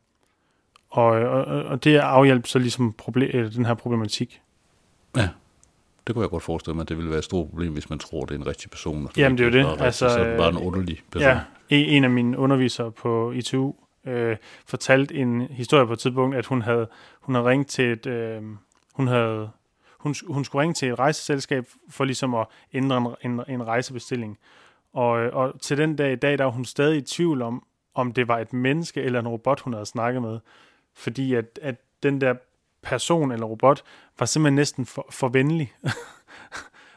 Og, og, og det afhjælp så ligesom proble- øh, den her problematik. Ja, det kunne jeg godt forestille mig, at det ville være et stort problem, hvis man tror, det er en rigtig person. Jamen det er jo det. Altså, så er det bare en underlig person. Ja, en af mine undervisere på I T U øh, fortalte en historie på et tidspunkt, at hun havde, hun havde ringet til et... Øh, hun havde... Hun, hun skulle ringe til et rejseselskab for ligesom at ændre en, en, en rejsebestilling. Og, og til den dag i dag, der var hun stadig i tvivl om, om det var et menneske eller en robot, hun havde snakket med. Fordi at, at den der person eller robot var simpelthen næsten for, for venlig.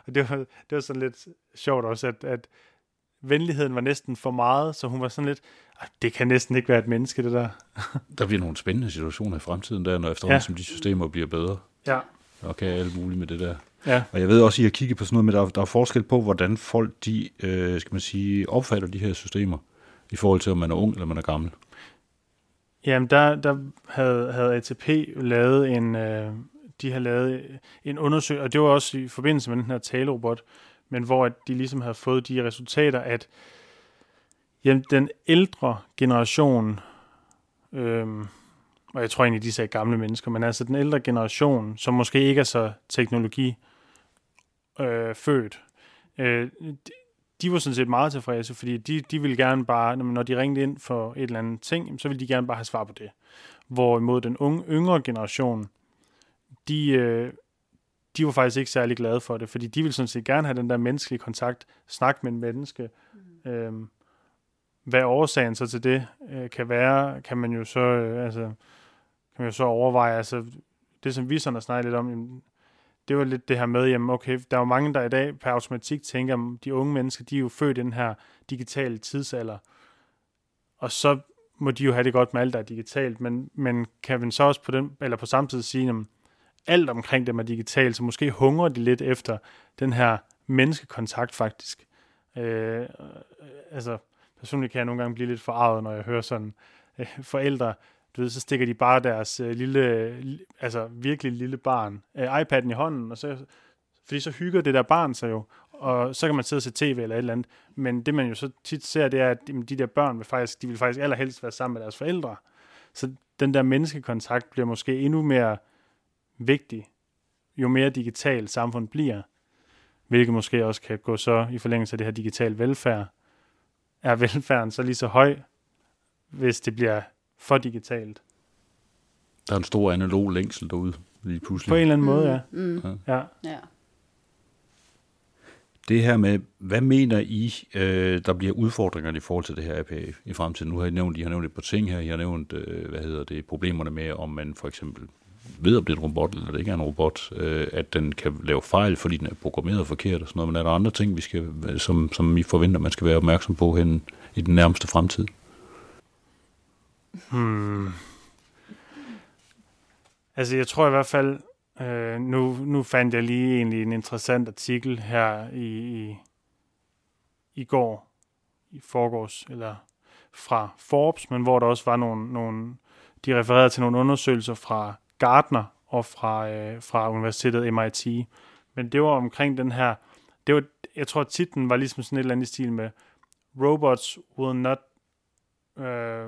Og det var, det var sådan lidt sjovt også, at, at venligheden var næsten for meget, så hun var sådan lidt, det kan næsten ikke være et menneske, det der. Der bliver nogle spændende situationer i fremtiden, der, når efterhånden ja. Som de systemer bliver bedre. Ja. Og kan alt muligt med det der. Ja. Og jeg ved også, at I har kigget på sådan noget, men der er, der er forskel på, hvordan folk de, øh, skal man sige, opfatter de her systemer, i forhold til, om man er ung eller man er gammel. Jamen, der, der havde, havde A T P lavet en, øh, de har lavet en undersøgelse, og det var også i forbindelse med den her talerobot, men hvor de ligesom havde fået de resultater, at jamen, den ældre generation... Øh, og jeg tror egentlig, de sagde gamle mennesker, men altså den ældre generation, som måske ikke er så teknologifødt, øh, øh, de, de var sådan set meget tilfredse, fordi de, de ville gerne bare, når de ringede ind for et eller andet ting, så ville de gerne bare have svar på det. Hvorimod den unge, yngre generation, de, øh, de var faktisk ikke særlig glade for det, fordi de ville sådan set gerne have den der menneskelige kontakt, snak med en menneske. Øh, hvad årsagen så til det øh, kan være, kan man jo så... Øh, altså kan man jo så overveje, altså det som vi sådan har snakket lidt om, jamen, det var lidt det her med, jamen okay, der er jo mange, der i dag per automatik tænker, om de unge mennesker, de er jo født i den her digitale tidsalder, og så må de jo have det godt med alt, der er digitalt, men, men kan man så også på, den, eller på samtidig sige, jamen, alt omkring dem er digitalt, så måske hungrer de lidt efter den her menneskekontakt faktisk. Øh, altså personligt kan jeg nogle gange blive lidt forarvet, når jeg hører sådan øh, forældre, så stikker de bare deres øh, lille, øh, altså virkelig lille barn, øh, iPad'en i hånden, og så, fordi så hygger det der barn sig jo, og så kan man sidde og se tv eller et eller andet, men det man jo så tit ser, det er, at de der børn vil faktisk, de vil faktisk allerhelst være sammen med deres forældre, så den der menneskekontakt bliver måske endnu mere vigtig, jo mere digitalt samfundet bliver, hvilket måske også kan gå så i forlængelse af det her digitale velfærd. Er velfærden så lige så høj, hvis det bliver for digitalt? Der er en stor analog længsel derude, lige pludselig. På en eller anden måde, ja. Mm, mm. ja. ja. Det her med, hvad mener I, øh, der bliver udfordringer i forhold til det her A P A i fremtiden? Nu har I nævnt, I har nævnt et par ting her. I har nævnt, øh, hvad hedder det, problemerne med, om man for eksempel ved, om det er en robot, eller det ikke er en robot, øh, at den kan lave fejl, fordi den er programmeret forkert og sådan noget. Men er der andre ting, vi skal, som, som I forventer, man skal være opmærksom på hen i den nærmeste fremtid? Hmm. Altså jeg tror i hvert fald øh, nu, nu fandt jeg lige egentlig en interessant artikel her i, i, i går i forgårs, eller fra Forbes, men hvor der også var nogle, nogle de refererede til nogle undersøgelser fra Gartner og fra, øh, fra universitetet M I T, men det var omkring den her, det var, jeg tror titlen var ligesom sådan et eller andet stil med, robots will not, øh,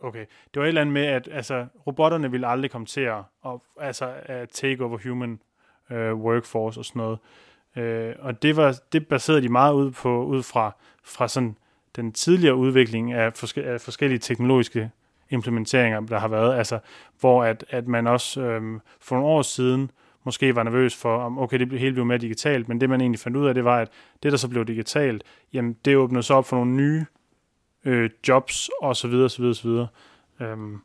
okay, det var et eller andet med, at altså, robotterne ville aldrig komme til at, og, altså, at take over human øh, workforce og sådan noget. Øh, og det var, det baserede de meget ud på, ud fra, fra sådan den tidligere udvikling af, forske, af forskellige teknologiske implementeringer, der har været, altså, hvor at, at man også øh, for nogle år siden måske var nervøs for, om okay, det hele blev mere digitalt, men det man egentlig fandt ud af, det var, at det, der så blev digitalt, jamen, det åbnede så op for nogle nye øh, jobs, og så videre, så videre, så videre. Øhm,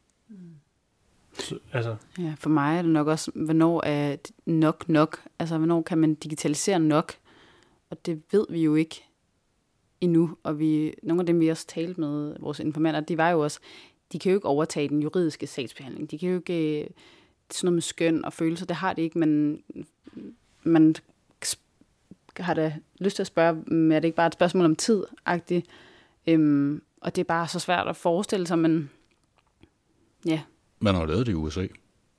så, altså. Ja, for mig er det nok også, hvornår er nok nok? Altså, hvornår kan man digitalisere nok? Og det ved vi jo ikke endnu, og vi, nogle af dem, vi også talte med, vores informanter, de var jo også, de kan jo ikke overtage den juridiske sagsbehandling. De kan jo ikke sådan noget med skøn og følelser, det har det ikke, men man har da lyst til at spørge, er det ikke bare et spørgsmål om tid-agtigt? Øhm, og det er bare så svært at forestille sig, men ja. Man har lavet det i U S A.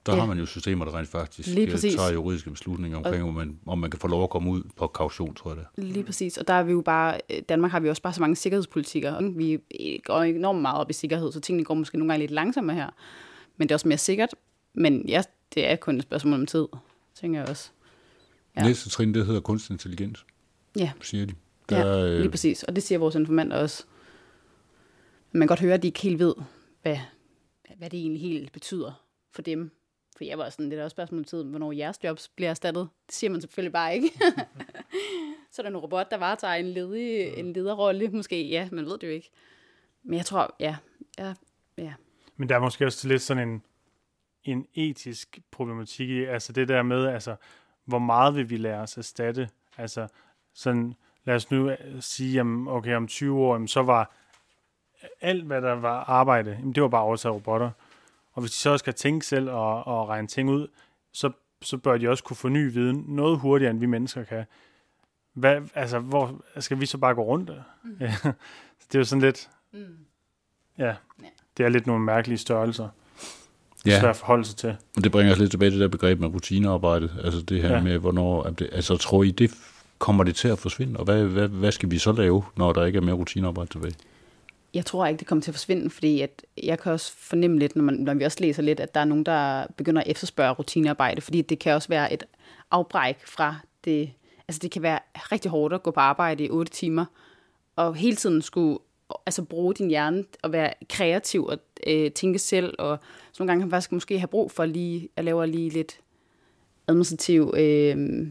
Der ja. Har man jo systemer, der rent faktisk tager juridiske beslutninger omkring, og, om, man, om man kan få lov at komme ud på kaution, tror jeg det. Lige præcis, og der er vi jo bare, Danmark har vi også bare så mange sikkerhedspolitikker. Vi går enormt meget op i sikkerhed, så tingene går måske nogle gange lidt langsommere her. Men det er også mere sikkert. Men ja, det er kun et spørgsmål om tid, tænker jeg også. Ja. Næste trin, det hedder kunstig intelligens, ja. Siger de. Der, ja, lige præcis. Og det siger vores informanter også. Man kan godt høre, at de ikke helt ved, hvad, hvad det egentlig helt betyder for dem. For jeg var sådan, det er også et spørgsmål om tid, hvornår jeres jobs bliver erstattet. Det siger man selvfølgelig bare ikke. Så er der en robot, der varetager en, ledig, ja. En lederrolle. Måske, ja, man ved det jo ikke. Men jeg tror, ja. ja, ja. Men der er måske også lidt sådan en... en etisk problematik i, altså det der med, altså, hvor meget vil vi lade os erstatte? Altså, sådan, lad os nu sige, jamen, okay, om tyve år, jamen, så var alt, hvad der var arbejde, jamen, det var bare overtaget af robotter. Og hvis de så skal tænke selv og, og regne ting ud, så, så bør de også kunne forny viden noget hurtigere, end vi mennesker kan. Hvad, altså, hvor skal vi så bare gå rundt? Mm. Det er jo sådan lidt, mm. ja, det er lidt nogle mærkelige størrelser. Ja. Svær at forholde sig til. Det bringer os lidt tilbage til det der begreb med rutinearbejdet. Altså det her ja. Med, hvornår... Altså tror I, det kommer det til at forsvinde? Og hvad, hvad, hvad skal vi så lave, når der ikke er mere rutinearbejde tilbage? Jeg tror ikke, det kommer til at forsvinde, fordi at jeg kan også fornemme lidt, når, man, når vi også læser lidt, at der er nogen, der begynder at efterspørge rutinearbejde, fordi det kan også være et afbræk fra det... Altså det kan være rigtig hårdt at gå på arbejde i otte timer, og hele tiden skulle... altså bruge din hjerne og være kreativ og øh, tænke selv, og så nogle gange kan man faktisk måske have brug for lige at lave lige lidt administrativ øh,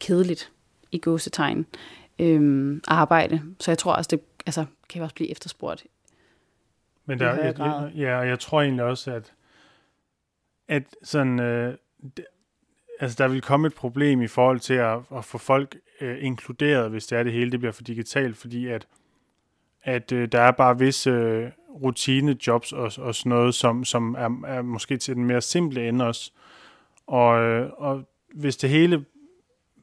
kedeligt i gåsetegn øh, arbejde. Så jeg tror også, det altså, kan også blive efterspurgt. Men der er et, ja, og jeg tror egentlig også, at, at sådan, øh, det, altså, der vil komme et problem i forhold til at, at få folk øh, inkluderet, hvis det er det hele, det bliver for digitalt, fordi at at øh, der er bare visse øh, rutinejobs og, og sådan noget, som, som er, er måske til den mere simple ende også. Og, øh, og hvis det hele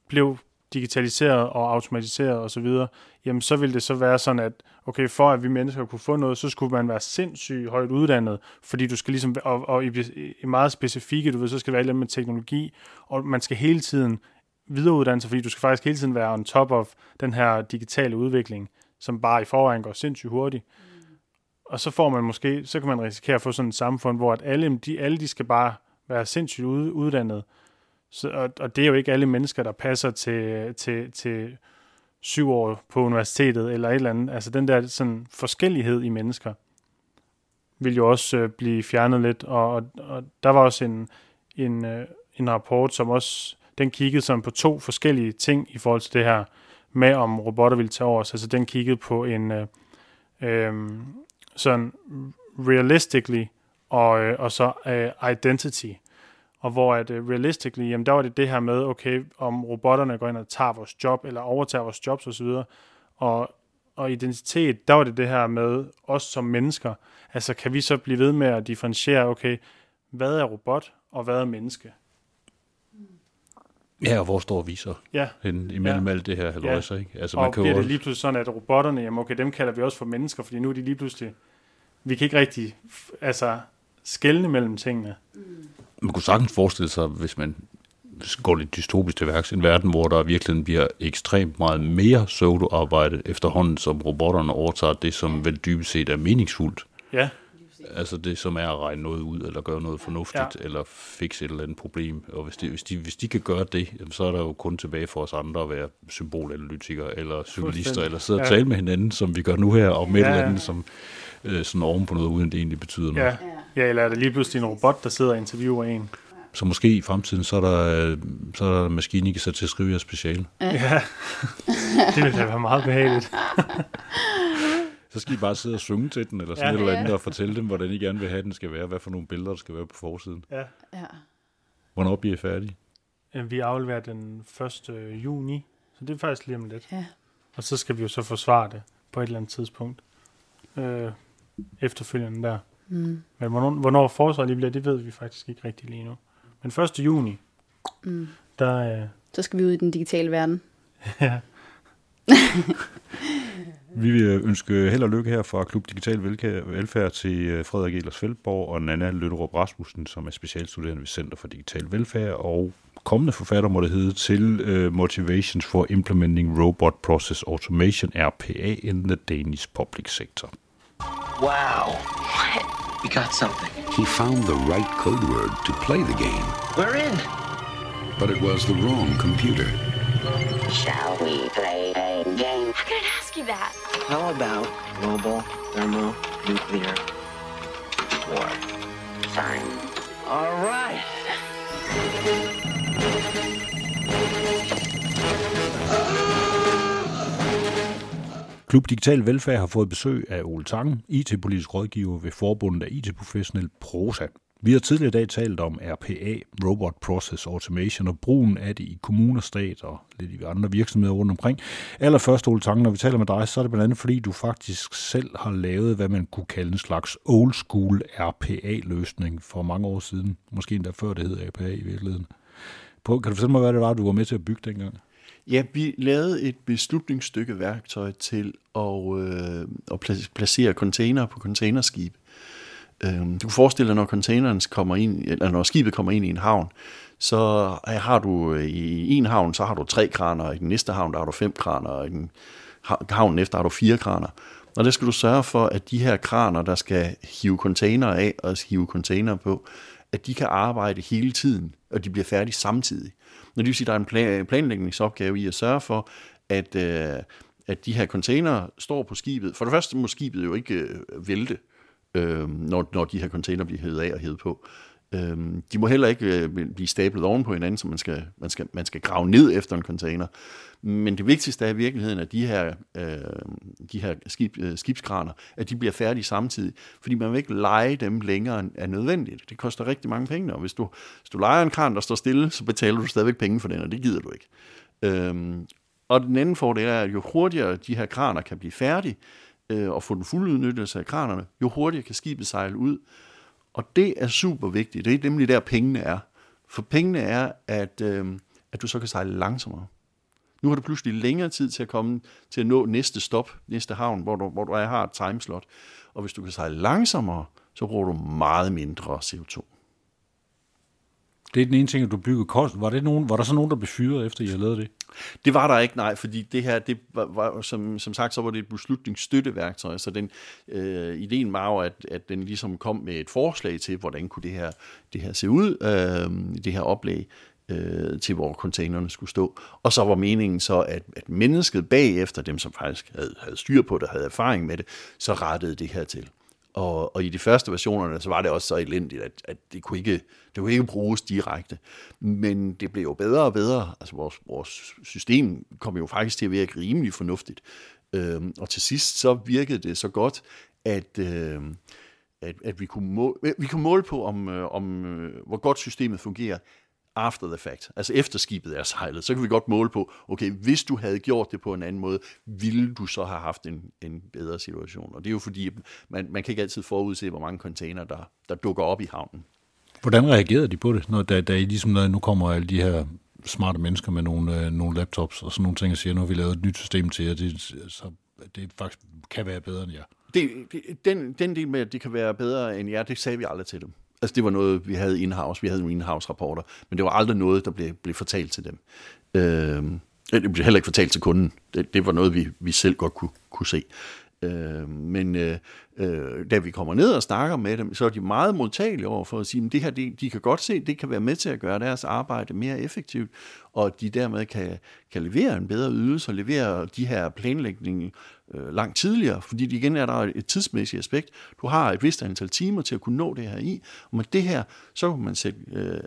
blev digitaliseret og automatiseret og så videre, jamen så ville det så være sådan, at okay, for at vi mennesker kunne få noget, så skulle man være sindssygt højt uddannet, fordi du skal ligesom, og, og i, i meget specifikke, du ved, så skal det være et eller andet med teknologi, og man skal hele tiden videreuddanne sig, fordi du skal faktisk hele tiden være on top of den her digitale udvikling, som bare i forvejen går sindssygt hurtigt. Mm. Og så får man måske, så kan man risikere at få sådan et samfund, hvor at alle, de, alle de skal bare være sindssygt uddannede. Så, og, og det er jo ikke alle mennesker, der passer til, til, til syv år på universitetet, eller et eller andet. Altså den der sådan forskellighed i mennesker, vil jo også øh, blive fjernet lidt. Og, og, og der var også en, en, øh, en rapport, som også, den kiggede sådan på to forskellige ting i forhold til det her, med om robotter ville tage over os. Altså den kiggede på en øh, øh, sådan realistically og, øh, og så øh, identity. Og hvor at øh, realistically, jamen der var det det her med, okay, om robotterne går ind og tager vores job, eller overtager vores jobs osv. Og, og identitet, der var det det her med os som mennesker. Altså kan vi så blive ved med at differentiere, okay, hvad er robot, og hvad er menneske? Ja, og hvor står vi så ja. Hen, imellem ja. Alt det her halvøjser, ja. Ikke? Altså, man og kan bliver også... det lige pludselig sådan, at robotterne, jamen okay, dem kalder vi også for mennesker, fordi nu er de lige pludselig, vi kan ikke rigtig altså, skelne mellem tingene. Man kunne sagtens forestille sig, hvis man går lidt dystopisk til værks, en verden, hvor der virkelig bliver ekstremt meget mere pseudo-arbejde efterhånden, som robotterne overtager det, som vel dybest set er meningsfuldt. Ja. Altså det, som er at regne noget ud, eller gøre noget fornuftigt, ja. Eller fikse et eller andet problem. Og hvis de, hvis, de, hvis de kan gøre det, så er der jo kun tilbage for os andre at være symbolanalytikere, eller cyklister, eller sidde og ja. Tale med hinanden, som vi gør nu her, og med ja. Et eller andet, som øh, sådan oven på noget, uden det egentlig betyder noget. Ja, ja eller er der lige pludselig en robot, der sidder og interviewer en? Så måske i fremtiden, så er der, så er der en maskine, I kan sætte til at skrive jeres speciale. Ja, det ville da være meget behageligt. Så skal I bare sidde og synge til den, eller sådan ja, et eller andet, ja. Og fortælle dem, hvordan I gerne vil have, den skal være, hvad for nogle billeder, der skal være på forsiden. Ja. Ja. Hvornår bliver I færdige? Vi afleverer den første juni, så det er faktisk lige om lidt. Ja. Og så skal vi jo så forsvare det på et eller andet tidspunkt. Øh, efterfølgende der. Mm. Men hvornår, hvornår forsvaret bliver, det ved vi faktisk ikke rigtig lige nu. Men første juni, mm. der... Øh... Så skal vi ud i den digitale verden. Ja. Vi vil ønske held og lykke her fra Klub Digital Velfærd til Frederik Elers Feldborg og Nana Lønerup Rasmussen, som er specialstuderende ved Center for Digital Velfærd, og kommende forfatter må det hedde til uh, Motivations for Implementing Robot Process Automation, R P A, in the Danish Public Sector. Wow, what? We got something. He found the right code word to play the game. We're in. But it was the wrong computer. Shall we play a game? I could ask you that. How about global thermonuclear war? Fine. All right. Klub Digital Velfærd har fået besøg af Ole Tange, I T-politisk rådgiver ved forbundet af I T-professionel Prosa. Vi har tidligere i dag talt om R P A, Robot Process Automation, og brugen af det i kommuner, stat og lidt i andre virksomheder rundt omkring. Allerførst, Ole Tange, når vi taler med dig, så er det blandt andet, fordi du faktisk selv har lavet, hvad man kunne kalde en slags old school R P A-løsning for mange år siden. Måske endda før det hed R P A i virkeligheden. Prøv, kan du fortælle mig, hvad det var, du var med til at bygge dengang? Ja, vi lavede et beslutningsstykke værktøj til at, øh, at placere container på containerskib. Du kan forestille dig, når containeren kommer ind, eller når skibet kommer ind i en havn, så har du i en havn, så har du tre kraner, og i den næste havn, der har du fem kraner, og i den havn efter har du fire kraner. Og der skal du sørge for, at de her kraner, der skal hive containere af og hive containere på, at de kan arbejde hele tiden, og de bliver færdige samtidig. Det vil sige, der er en planlægningsopgave i at sørge for, at, at de her containere står på skibet. For det første må skibet jo ikke vælte, Øh, når, når de her container bliver hævet af og hævet på. Øh, de må heller ikke øh, blive stablet oven på hinanden, så man skal, man, skal, man skal grave ned efter en container. Men det vigtigste er i virkeligheden, at de her, øh, de her skib, øh, skibskraner, at de bliver færdige samtidig, fordi man vil ikke leje dem længere end er nødvendigt. Det koster rigtig mange penge, og hvis du, hvis du lejer en kran, der står stille, så betaler du stadigvæk penge for den, og det gider du ikke. Øh, og den anden fordel er, at jo hurtigere de her kraner kan blive færdige, og få den fulde udnyttelse af kranerne, jo hurtigere kan skibet sejle ud. Og det er super vigtigt. Det er nemlig der, pengene er. For pengene er, at, øh, at du så kan sejle langsommere. Nu har du pludselig længere tid til at komme til at nå næste stop, næste havn, hvor du, hvor du har et timeslot. Og hvis du kan sejle langsommere, så bruger du meget mindre C O to. Det er den ene ting, at du byggede kost. Var, det nogen, var der så nogen, der blev fyret, efter I havde lavet det? Det var der ikke, nej, fordi det her, det var, var, som, som sagt, så var det et beslutningsstøtteværktøj, så den øh, ideen var jo, at, at den ligesom kom med et forslag til, hvordan kunne det her, det her se ud, øh, det her oplæg øh, til, hvor containerne skulle stå. Og så var meningen så, at, at mennesket bagefter, dem som faktisk havde, havde styr på det, havde erfaring med det, så rettede det her til. Og, og i de første versionerne, så var det også så elendigt, at, at det, kunne ikke, det kunne ikke bruges direkte. Men det blev jo bedre og bedre. Altså vores, vores system kom jo faktisk til at virke rimelig fornuftigt. Øhm, og til sidst så virkede det så godt, at, øh, at, at vi, kunne måle, vi kunne måle på, om, om, hvor godt systemet fungerer after the fact. Altså efter skibet er sejlet, så kan vi godt måle på, okay, hvis du havde gjort det på en anden måde, ville du så have haft en, en bedre situation. Og det er jo fordi, man, man kan ikke altid forudse, hvor mange container, der, der dukker op i havnen. Hvordan reagerede de på det, når, da, da I ligesom, nu kommer alle de her smarte mennesker med nogle, øh, nogle laptops og sådan nogle ting, og siger, nu har vi lavet et nyt system til jer, det, så det faktisk kan være bedre end jer? Det, det, den, den del med, at det kan være bedre end jer, det sagde vi aldrig til dem. Altså det var noget, vi havde in-house, vi havde nogle in-house-rapporter, men det var aldrig noget, der blev, blev fortalt til dem. Øhm, det blev heller ikke fortalt til kunden. Det, det var noget, vi, vi selv godt kunne, kunne se. Øh, men øh, øh, da vi kommer ned og snakker med dem, så er de meget modtagelige over for at sige, at det her, de, de kan godt se, det kan være med til at gøre deres arbejde mere effektivt, og de dermed kan, kan levere en bedre ydelse og levere de her planlægninger øh, langt tidligere, fordi de igen er der et tidsmæssigt aspekt. Du har et vist antal timer til at kunne nå det her i, og med det her, så kan man sætte øh,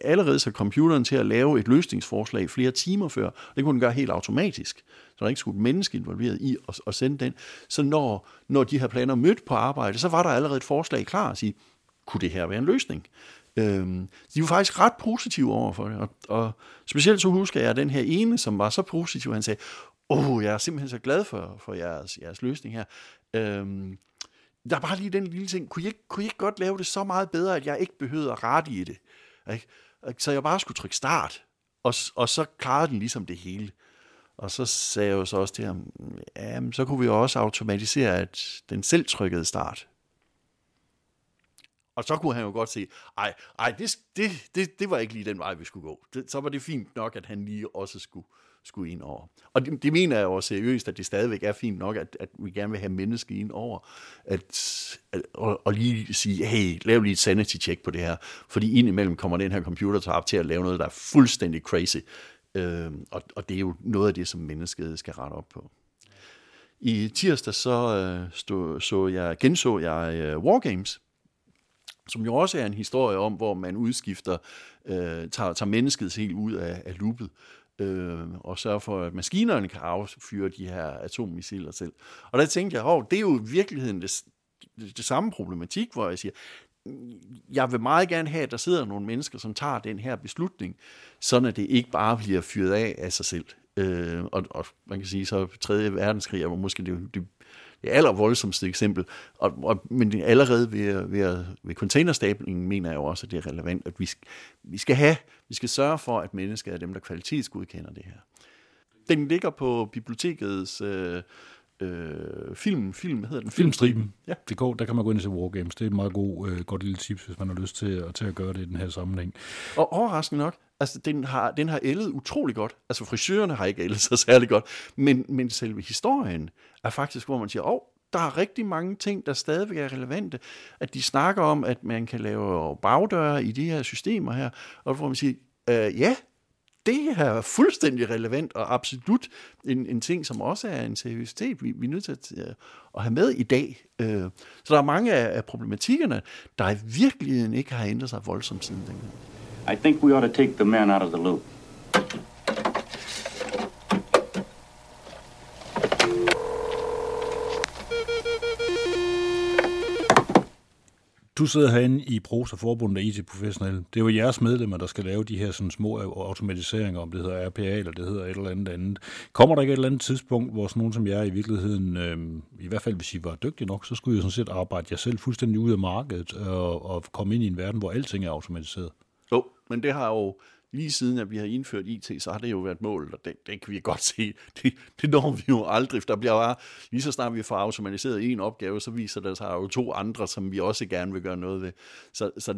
allerede så computeren til at lave et løsningsforslag flere timer før. Det kunne den gøre helt automatisk. Der er ikke skulle et menneske involveret i at sende den. Så når, når de her planer mødte på arbejde, så var der allerede et forslag klar at sige, kunne det her være en løsning? Øhm, de var faktisk ret positive overfor det. Og, og specielt så husker jeg den her ene, som var så positiv, han sagde, åh, jeg er simpelthen så glad for, for jeres, jeres løsning her. Øhm, der er bare lige den lille ting, kunne I, ikke, kunne I ikke godt lave det så meget bedre, at jeg ikke behøvede at rette i det? Ik? Så jeg bare skulle trykke start, og, og så klarede den ligesom det hele. Og så sagde jeg jo så også til ham, ja, så kunne vi jo også automatisere, at den selv trykkede start. Og så kunne han jo godt se, ej, ej det, det, det, det var ikke lige den vej, vi skulle gå. Det, så var det fint nok, at han lige også skulle, skulle ind over. Og det, det mener jeg jo seriøst, at det stadigvæk er fint nok, at, at vi gerne vil have mennesket ind over. At, at, og, og lige sige, hey, lav lige et sanity check på det her. Fordi indimellem kommer den her computertab til at lave noget, der er fuldstændig crazy. Øhm, og, og det er jo noget af det, som mennesket skal rette op på. I tirsdag så, øh, stod, så jeg, genså jeg øh, Wargames, som jo også er en historie om, hvor man udskifter, øh, tager, tager mennesket helt ud af, af loopet, øh, og sørger for, at maskinerne kan affyre de her atommissiler selv. Og der tænkte jeg, oh, det er jo i virkeligheden det, det, det samme problematik, hvor jeg siger, jeg vil meget gerne have, at der sidder nogle mennesker, som tager den her beslutning, sådan at det ikke bare bliver fyret af af sig selv. Øh, og, og man kan sige, så tredje verdenskrig er måske det, det, det allervoldsomste eksempel. Og, og, men allerede ved, ved, ved containerstablingen mener jeg jo også, at det er relevant, at vi, vi skal have, vi skal sørge for, at mennesker er dem, der kvalitetsgodkender det her. Den ligger på bibliotekets... Øh, Øh, film, film hedder den. Filmstriben. Ja. Det går, der kan man gå ind og se Wargames. Det er et meget god, øh, godt lille tips, hvis man har lyst til at, til at gøre det i den her sammenhæng. Og overraskende nok, altså den har, den har ældet utrolig godt. Altså frisørerne har ikke ældet sig særlig godt, men, men selve historien er faktisk, hvor man siger, åh, oh, der er rigtig mange ting, der stadigvæk er relevante. At de snakker om, at man kan lave bagdøre i de her systemer her, og hvor man siger, øh, ja, det her er fuldstændig relevant og absolut en, en ting, som også er en seriøsitet, vi, vi er nødt til at, at have med i dag. Så der er mange af, af problematikkerne, der i virkeligheden ikke har ændret sig voldsomt siden dengang. I think we ought to take the man out of the loop. Du sidder herinde i Prosa Forbundet af I T-professionelle. Det er jo jeres medlemmer, der skal lave de her sådan små automatiseringer, om det hedder R P A eller det hedder et eller andet andet. Kommer der ikke et eller andet tidspunkt, hvor sådan nogen som jer i virkeligheden, øh, i hvert fald hvis I var dygtige nok, så skulle I sådan set arbejde jer selv fuldstændig ud af markedet og, og komme ind i en verden, hvor alting er automatiseret? Jo, men det har jo lige siden, at vi har indført I T, så har det jo været målet, og det, det kan vi godt se. Det, det når vi jo aldrig. Der bliver bare, lige så snart vi får automatiseret en opgave, så viser der sig jo to andre, som vi også gerne vil gøre noget ved. Så, så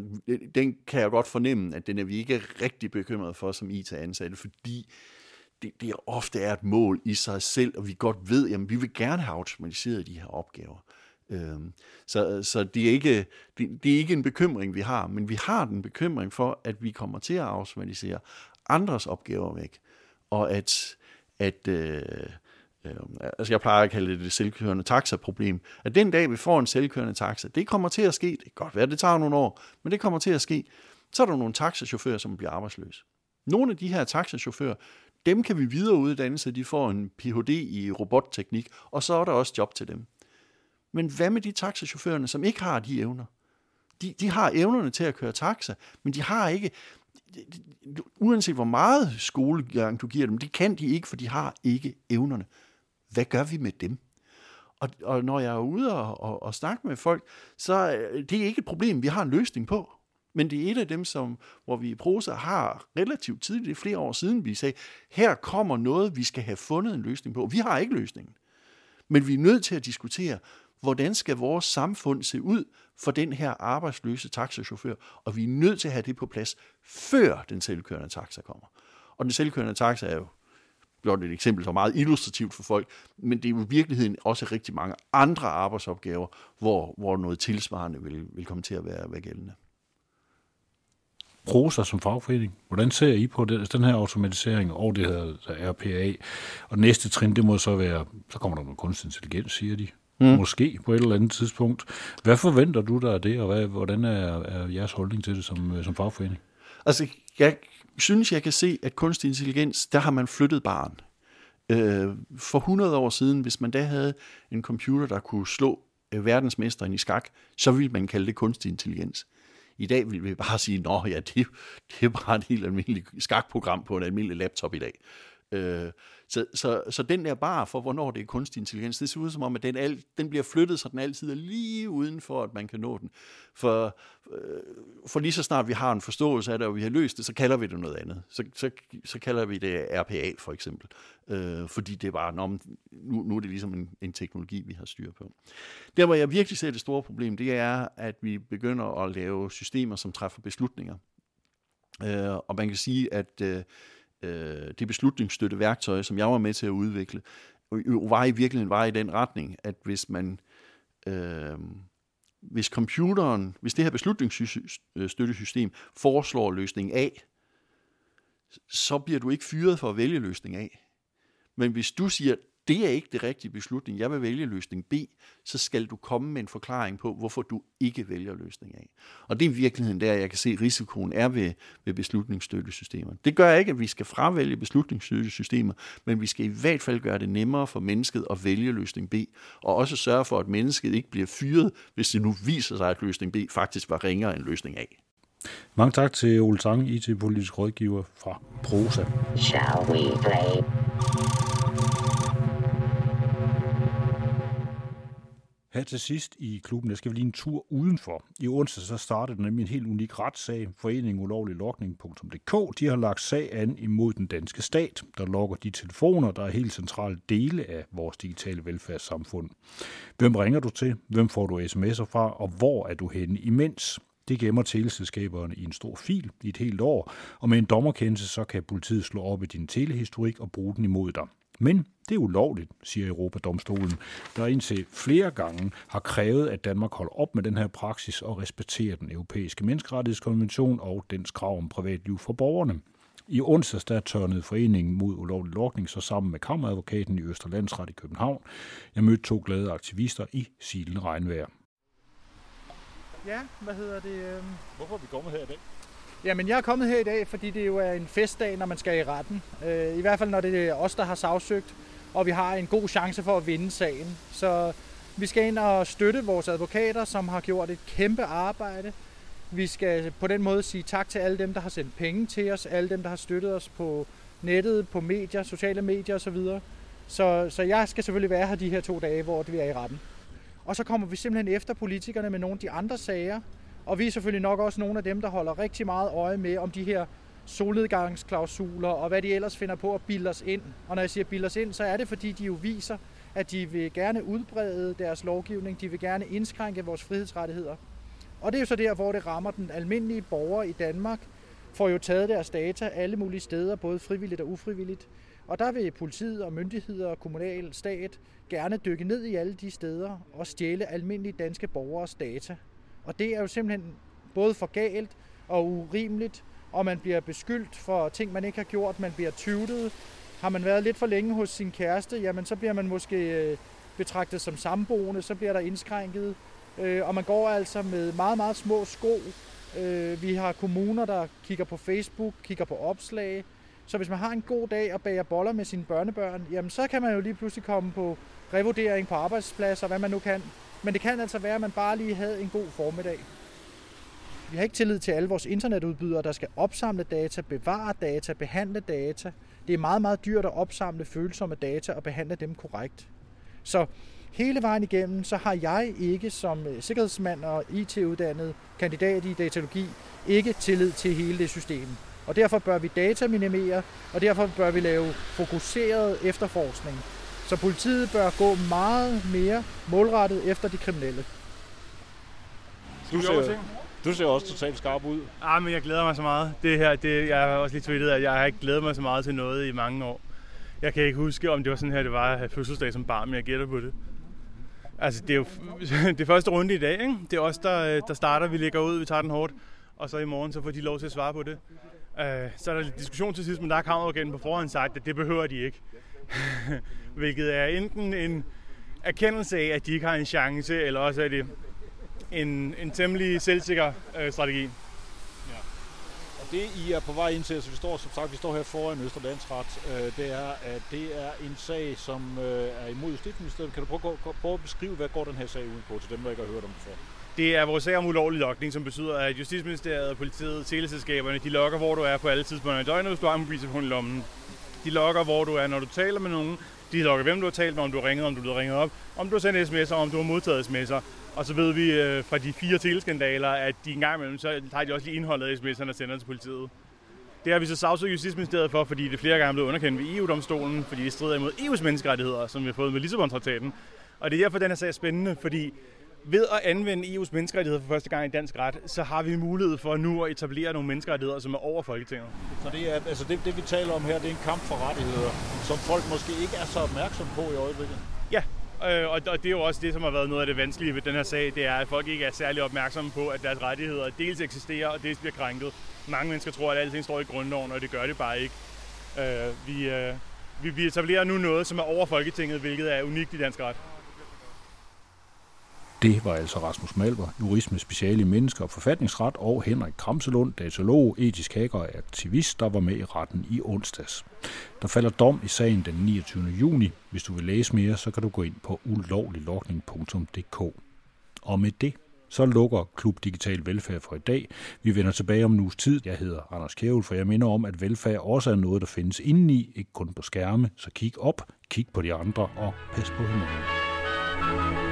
den kan jeg godt fornemme, at den er vi ikke rigtig bekymret for som I T-ansatte, fordi det, det ofte er et mål i sig selv, og vi godt ved, jamen vi vil gerne have automatiseret de her opgaver. Så, så det, er ikke, det, det er ikke en bekymring, vi har, men vi har den bekymring for, at vi kommer til at automatisere andres opgaver væk, og at, at øh, øh, altså jeg plejer at kalde det det selvkørende taxa-problem, at den dag, vi får en selvkørende taxa, det kommer til at ske, det kan godt være, det tager nogle år, men det kommer til at ske, så er der nogle taxachauffører, som bliver arbejdsløse. Nogle af de her taxachauffører, dem kan vi videreuddanne, så de får en P H D i robotteknik, og så er der også job til dem. Men hvad med de taxachaufførerne, som ikke har de evner? De, de har evnerne til at køre taxa, men de har ikke, uanset hvor meget skolegang du giver dem, det kan de ikke, for de har ikke evnerne. Hvad gør vi med dem? Og, og når jeg er ude og, og, og snakke med folk, så det er ikke et problem, vi har en løsning på. Men det er et af dem, som, hvor vi i Prosa har relativt tidligt, det er flere år siden, vi sagde, her kommer noget, vi skal have fundet en løsning på. Vi har ikke løsningen, men vi er nødt til at diskutere, hvordan skal vores samfund se ud for den her arbejdsløse taxachauffør? Og vi er nødt til at have det på plads, før den selvkørende taxa kommer. Og den selvkørende taxa er jo blot et eksempel, så meget illustrativt for folk, men det er jo i virkeligheden også rigtig mange andre arbejdsopgaver, hvor, hvor noget tilsvarende vil, vil komme til at være, være gældende. Prosa som fagforening, hvordan ser I på det, den her automatisering og det her R P A? Og næste trin, det må så være, så kommer der noget kunstig intelligens, siger de. Mm. Måske på et eller andet tidspunkt. Hvad forventer du der af det, og hvad, hvordan er, er jeres holdning til det som, som fagforening? Altså, jeg synes, jeg kan se, at kunstig intelligens, der har man flyttet barn. Øh, for hundrede år siden, hvis man da havde en computer, der kunne slå verdensmesteren i skak, så ville man kalde det kunstig intelligens. I dag vil vi bare sige, nå ja, det, det er bare et helt almindeligt skakprogram på en almindelig laptop i dag. Øh, så, så, så den der bar for, hvornår det er kunstig intelligens, det ser ud som om, at den, al, den bliver flyttet, så den altid er lige uden for, at man kan nå den. For, øh, for lige så snart vi har en forståelse af det, og vi har løst det, så kalder vi det noget andet. Så, så, så kalder vi det R P A for eksempel. Øh, fordi det er bare, nå, nu, nu er det ligesom en, en teknologi, vi har styr på. Der, hvor jeg virkelig ser det store problem, det er, at vi begynder at lave systemer, som træffer beslutninger. Øh, og man kan sige, at øh, det beslutningsstøtte værktøj, som jeg var med til at udvikle, var i virkeligheden var i den retning, at hvis man, øh, hvis computeren, hvis det her beslutningsstøttesystem foreslår løsning A, så bliver du ikke fyret for at vælge løsning A. Men hvis du siger, det er ikke det rigtige beslutning, jeg vil vælge løsning B, så skal du komme med en forklaring på, hvorfor du ikke vælger løsning A. Og det er i virkeligheden der, jeg kan se, at risikoen er ved, ved beslutningsstøttesystemer. Det gør ikke, at vi skal fravælge beslutningsstøttesystemer, men vi skal i hvert fald gøre det nemmere for mennesket at vælge løsning B, og også sørge for, at mennesket ikke bliver fyret, hvis det nu viser sig, at løsning B faktisk var ringere end løsning A. Mange tak til Ole Tange, I T-politisk rådgiver fra Prosa. Shall we play? Her til sidst i klubben, der skal vi lige en tur udenfor. I onsdag så startede der nemlig en helt unik retssag. Foreningen ulovlig logning punktum d k, de har lagt sag an imod den danske stat, der logger de telefoner, der er helt centrale dele af vores digitale velfærdssamfund. Hvem ringer du til? Hvem får du sms'er fra? Og hvor er du henne imens? Det gemmer teleselskaberne i en stor fil i et helt år, og med en dommerkendelse så kan politiet slå op i din telehistorik og bruge den imod dig. Men det er ulovligt, siger Europadomstolen, der indtil flere gange har krævet, at Danmark holder op med den her praksis og respekterer den europæiske menneskerettighedskonvention og dens krav om privatliv for borgerne. I onsdags der tørnede foreningen mod ulovlig logning så sammen med kammeradvokaten i Østre Landsret i København. Jeg mødte to glade aktivister i silende regnvejr. Ja, hvad hedder det? Hvorfor er vi kommet her i dag? Jamen, jeg er kommet her i dag, fordi det jo er en festdag, når man skal i retten. I hvert fald, når det er os, der har sagsøgt, og vi har en god chance for at vinde sagen. Så vi skal ind og støtte vores advokater, som har gjort et kæmpe arbejde. Vi skal på den måde sige tak til alle dem, der har sendt penge til os, alle dem, der har støttet os på nettet, på medier, sociale medier osv. Så, så jeg skal selvfølgelig være her de her to dage, hvor vi er i retten. Og så kommer vi simpelthen efter politikerne med nogle af de andre sager, og vi er selvfølgelig nok også nogle af dem, der holder rigtig meget øje med, om de her solnedgangsklausuler og hvad de ellers finder på at bilde os ind. Og når jeg siger bilde os ind, så er det, fordi de jo viser, at de vil gerne udbrede deres lovgivning, de vil gerne indskrænke vores frihedsrettigheder. Og det er jo så der, hvor det rammer den almindelige borger i Danmark, får jo taget deres data alle mulige steder, både frivilligt og ufrivilligt. Og der vil politiet og myndigheder og kommunal stat gerne dykke ned i alle de steder og stjæle almindelige danske borgeres data. Og det er jo simpelthen både for galt og urimeligt, og man bliver beskyldt for ting, man ikke har gjort, man bliver tyvlet. Har man været lidt for længe hos sin kæreste, jamen så bliver man måske betragtet som samboende, så bliver der indskrænket. Og man går altså med meget, meget små sko. Vi har kommuner, der kigger på Facebook, kigger på opslag. Så hvis man har en god dag og bager boller med sine børnebørn, jamen så kan man jo lige pludselig komme på revurdering på arbejdspladser, hvad man nu kan. Men det kan altså være, at man bare lige havde en god formiddag. Vi har ikke tillid til alle vores internetudbydere, der skal opsamle data, bevare data, behandle data. Det er meget, meget dyrt at opsamle følsomme data og behandle dem korrekt. Så hele vejen igennem, så har jeg ikke som sikkerhedsmand og I T-uddannet kandidat i datalogi, ikke tillid til hele det system. Og derfor bør vi dataminimere, og derfor bør vi lave fokuseret efterforskning. Så politiet bør gå meget mere målrettet efter de kriminelle. Du ser, du ser også totalt skarp ud. Ah, men jeg glæder mig så meget. Det her, det, jeg har også lige tweetet, at jeg har ikke glædet mig så meget til noget i mange år. Jeg kan ikke huske, om det var sådan her, det var at have fødselsdag som barn, men jeg gætter på det. Altså, det er jo det første runde i dag, ikke? Det er os, der, der starter, vi ligger ud, vi tager den hårdt, og så i morgen, så får de lov til at svare på det. Uh, så er der lidt diskussion til sidst, men der er kammeradvokaten på forhånd sagt, at det behøver de ikke. Hvilket er enten en erkendelse af, at de ikke har en chance, eller også er det en, en temmelig selvsikker øh, strategi. Ja. Og det, I er på vej ind til, altså vi står, som sagt, vi står her foran Østre Landsret, øh, det er, at det er en sag, som øh, er imod Justitsministeriet. Kan du prøve, prøve at beskrive, hvad går den her sag ud på, til dem, der ikke har hørt om det før? Det er vores sag om ulovlig logning, som betyder, at Justitsministeriet, politiet og teleselskaberne, de logger, hvor du er på alle tidspunkter i døgnet, hvis du har en mobiltelefon i lommen. De logger, hvor du er, når du taler med nogen. De logger, hvem du har talt med, om du har ringet, om du er blevet ringet op, om du har sendt sms'er, om du har modtaget sms'er. Og så ved vi øh, fra de fire teleskandaler, at de engang imellem, så tager de også lige indholdet af sms'erne og sender til politiet. Det har vi så sagsøgt Justitsministeriet for, fordi det flere gange blev underkendt ved E U-domstolen, fordi det strider imod E U's menneskerettigheder, som vi har fået med Lissabon-traktaten. Og det er derfor, den her sag er spændende, fordi ved at anvende E U's menneskerettigheder for første gang i dansk ret, så har vi mulighed for nu at etablere nogle menneskerettigheder, som er over Folketinget. Så det, er, altså det, det vi taler om her, det er en kamp for rettigheder, som folk måske ikke er så opmærksom på i øjeblikket? Ja, øh, og, og det er jo også det, som har været noget af det vanskelige ved den her sag, det er, at folk ikke er særlig opmærksomme på, at deres rettigheder dels eksisterer, og dels bliver krænket. Mange mennesker tror, at alting står i grundloven, og det gør det bare ikke. Øh, vi, øh, vi, vi etablerer nu noget, som er over Folketinget, hvilket er unikt i dansk ret. Det var altså Rasmus Malberg, jurist med speciale i mennesker og forfatningsret, og Henrik Kramselund, datolog, etisk hacker og aktivist, der var med i retten i onsdags. Der falder dom i sagen den niogtyvende juni. Hvis du vil læse mere, så kan du gå ind på ulovliglogning punktum d k. Og med det, så lukker Klub Digital Velfærd for i dag. Vi vender tilbage om en uges tid. Jeg hedder Anders Kjærhul, for jeg minder om, at velfærd også er noget, der findes indeni, ikke kun på skærme. Så kig op, kig på de andre og pas på hinanden.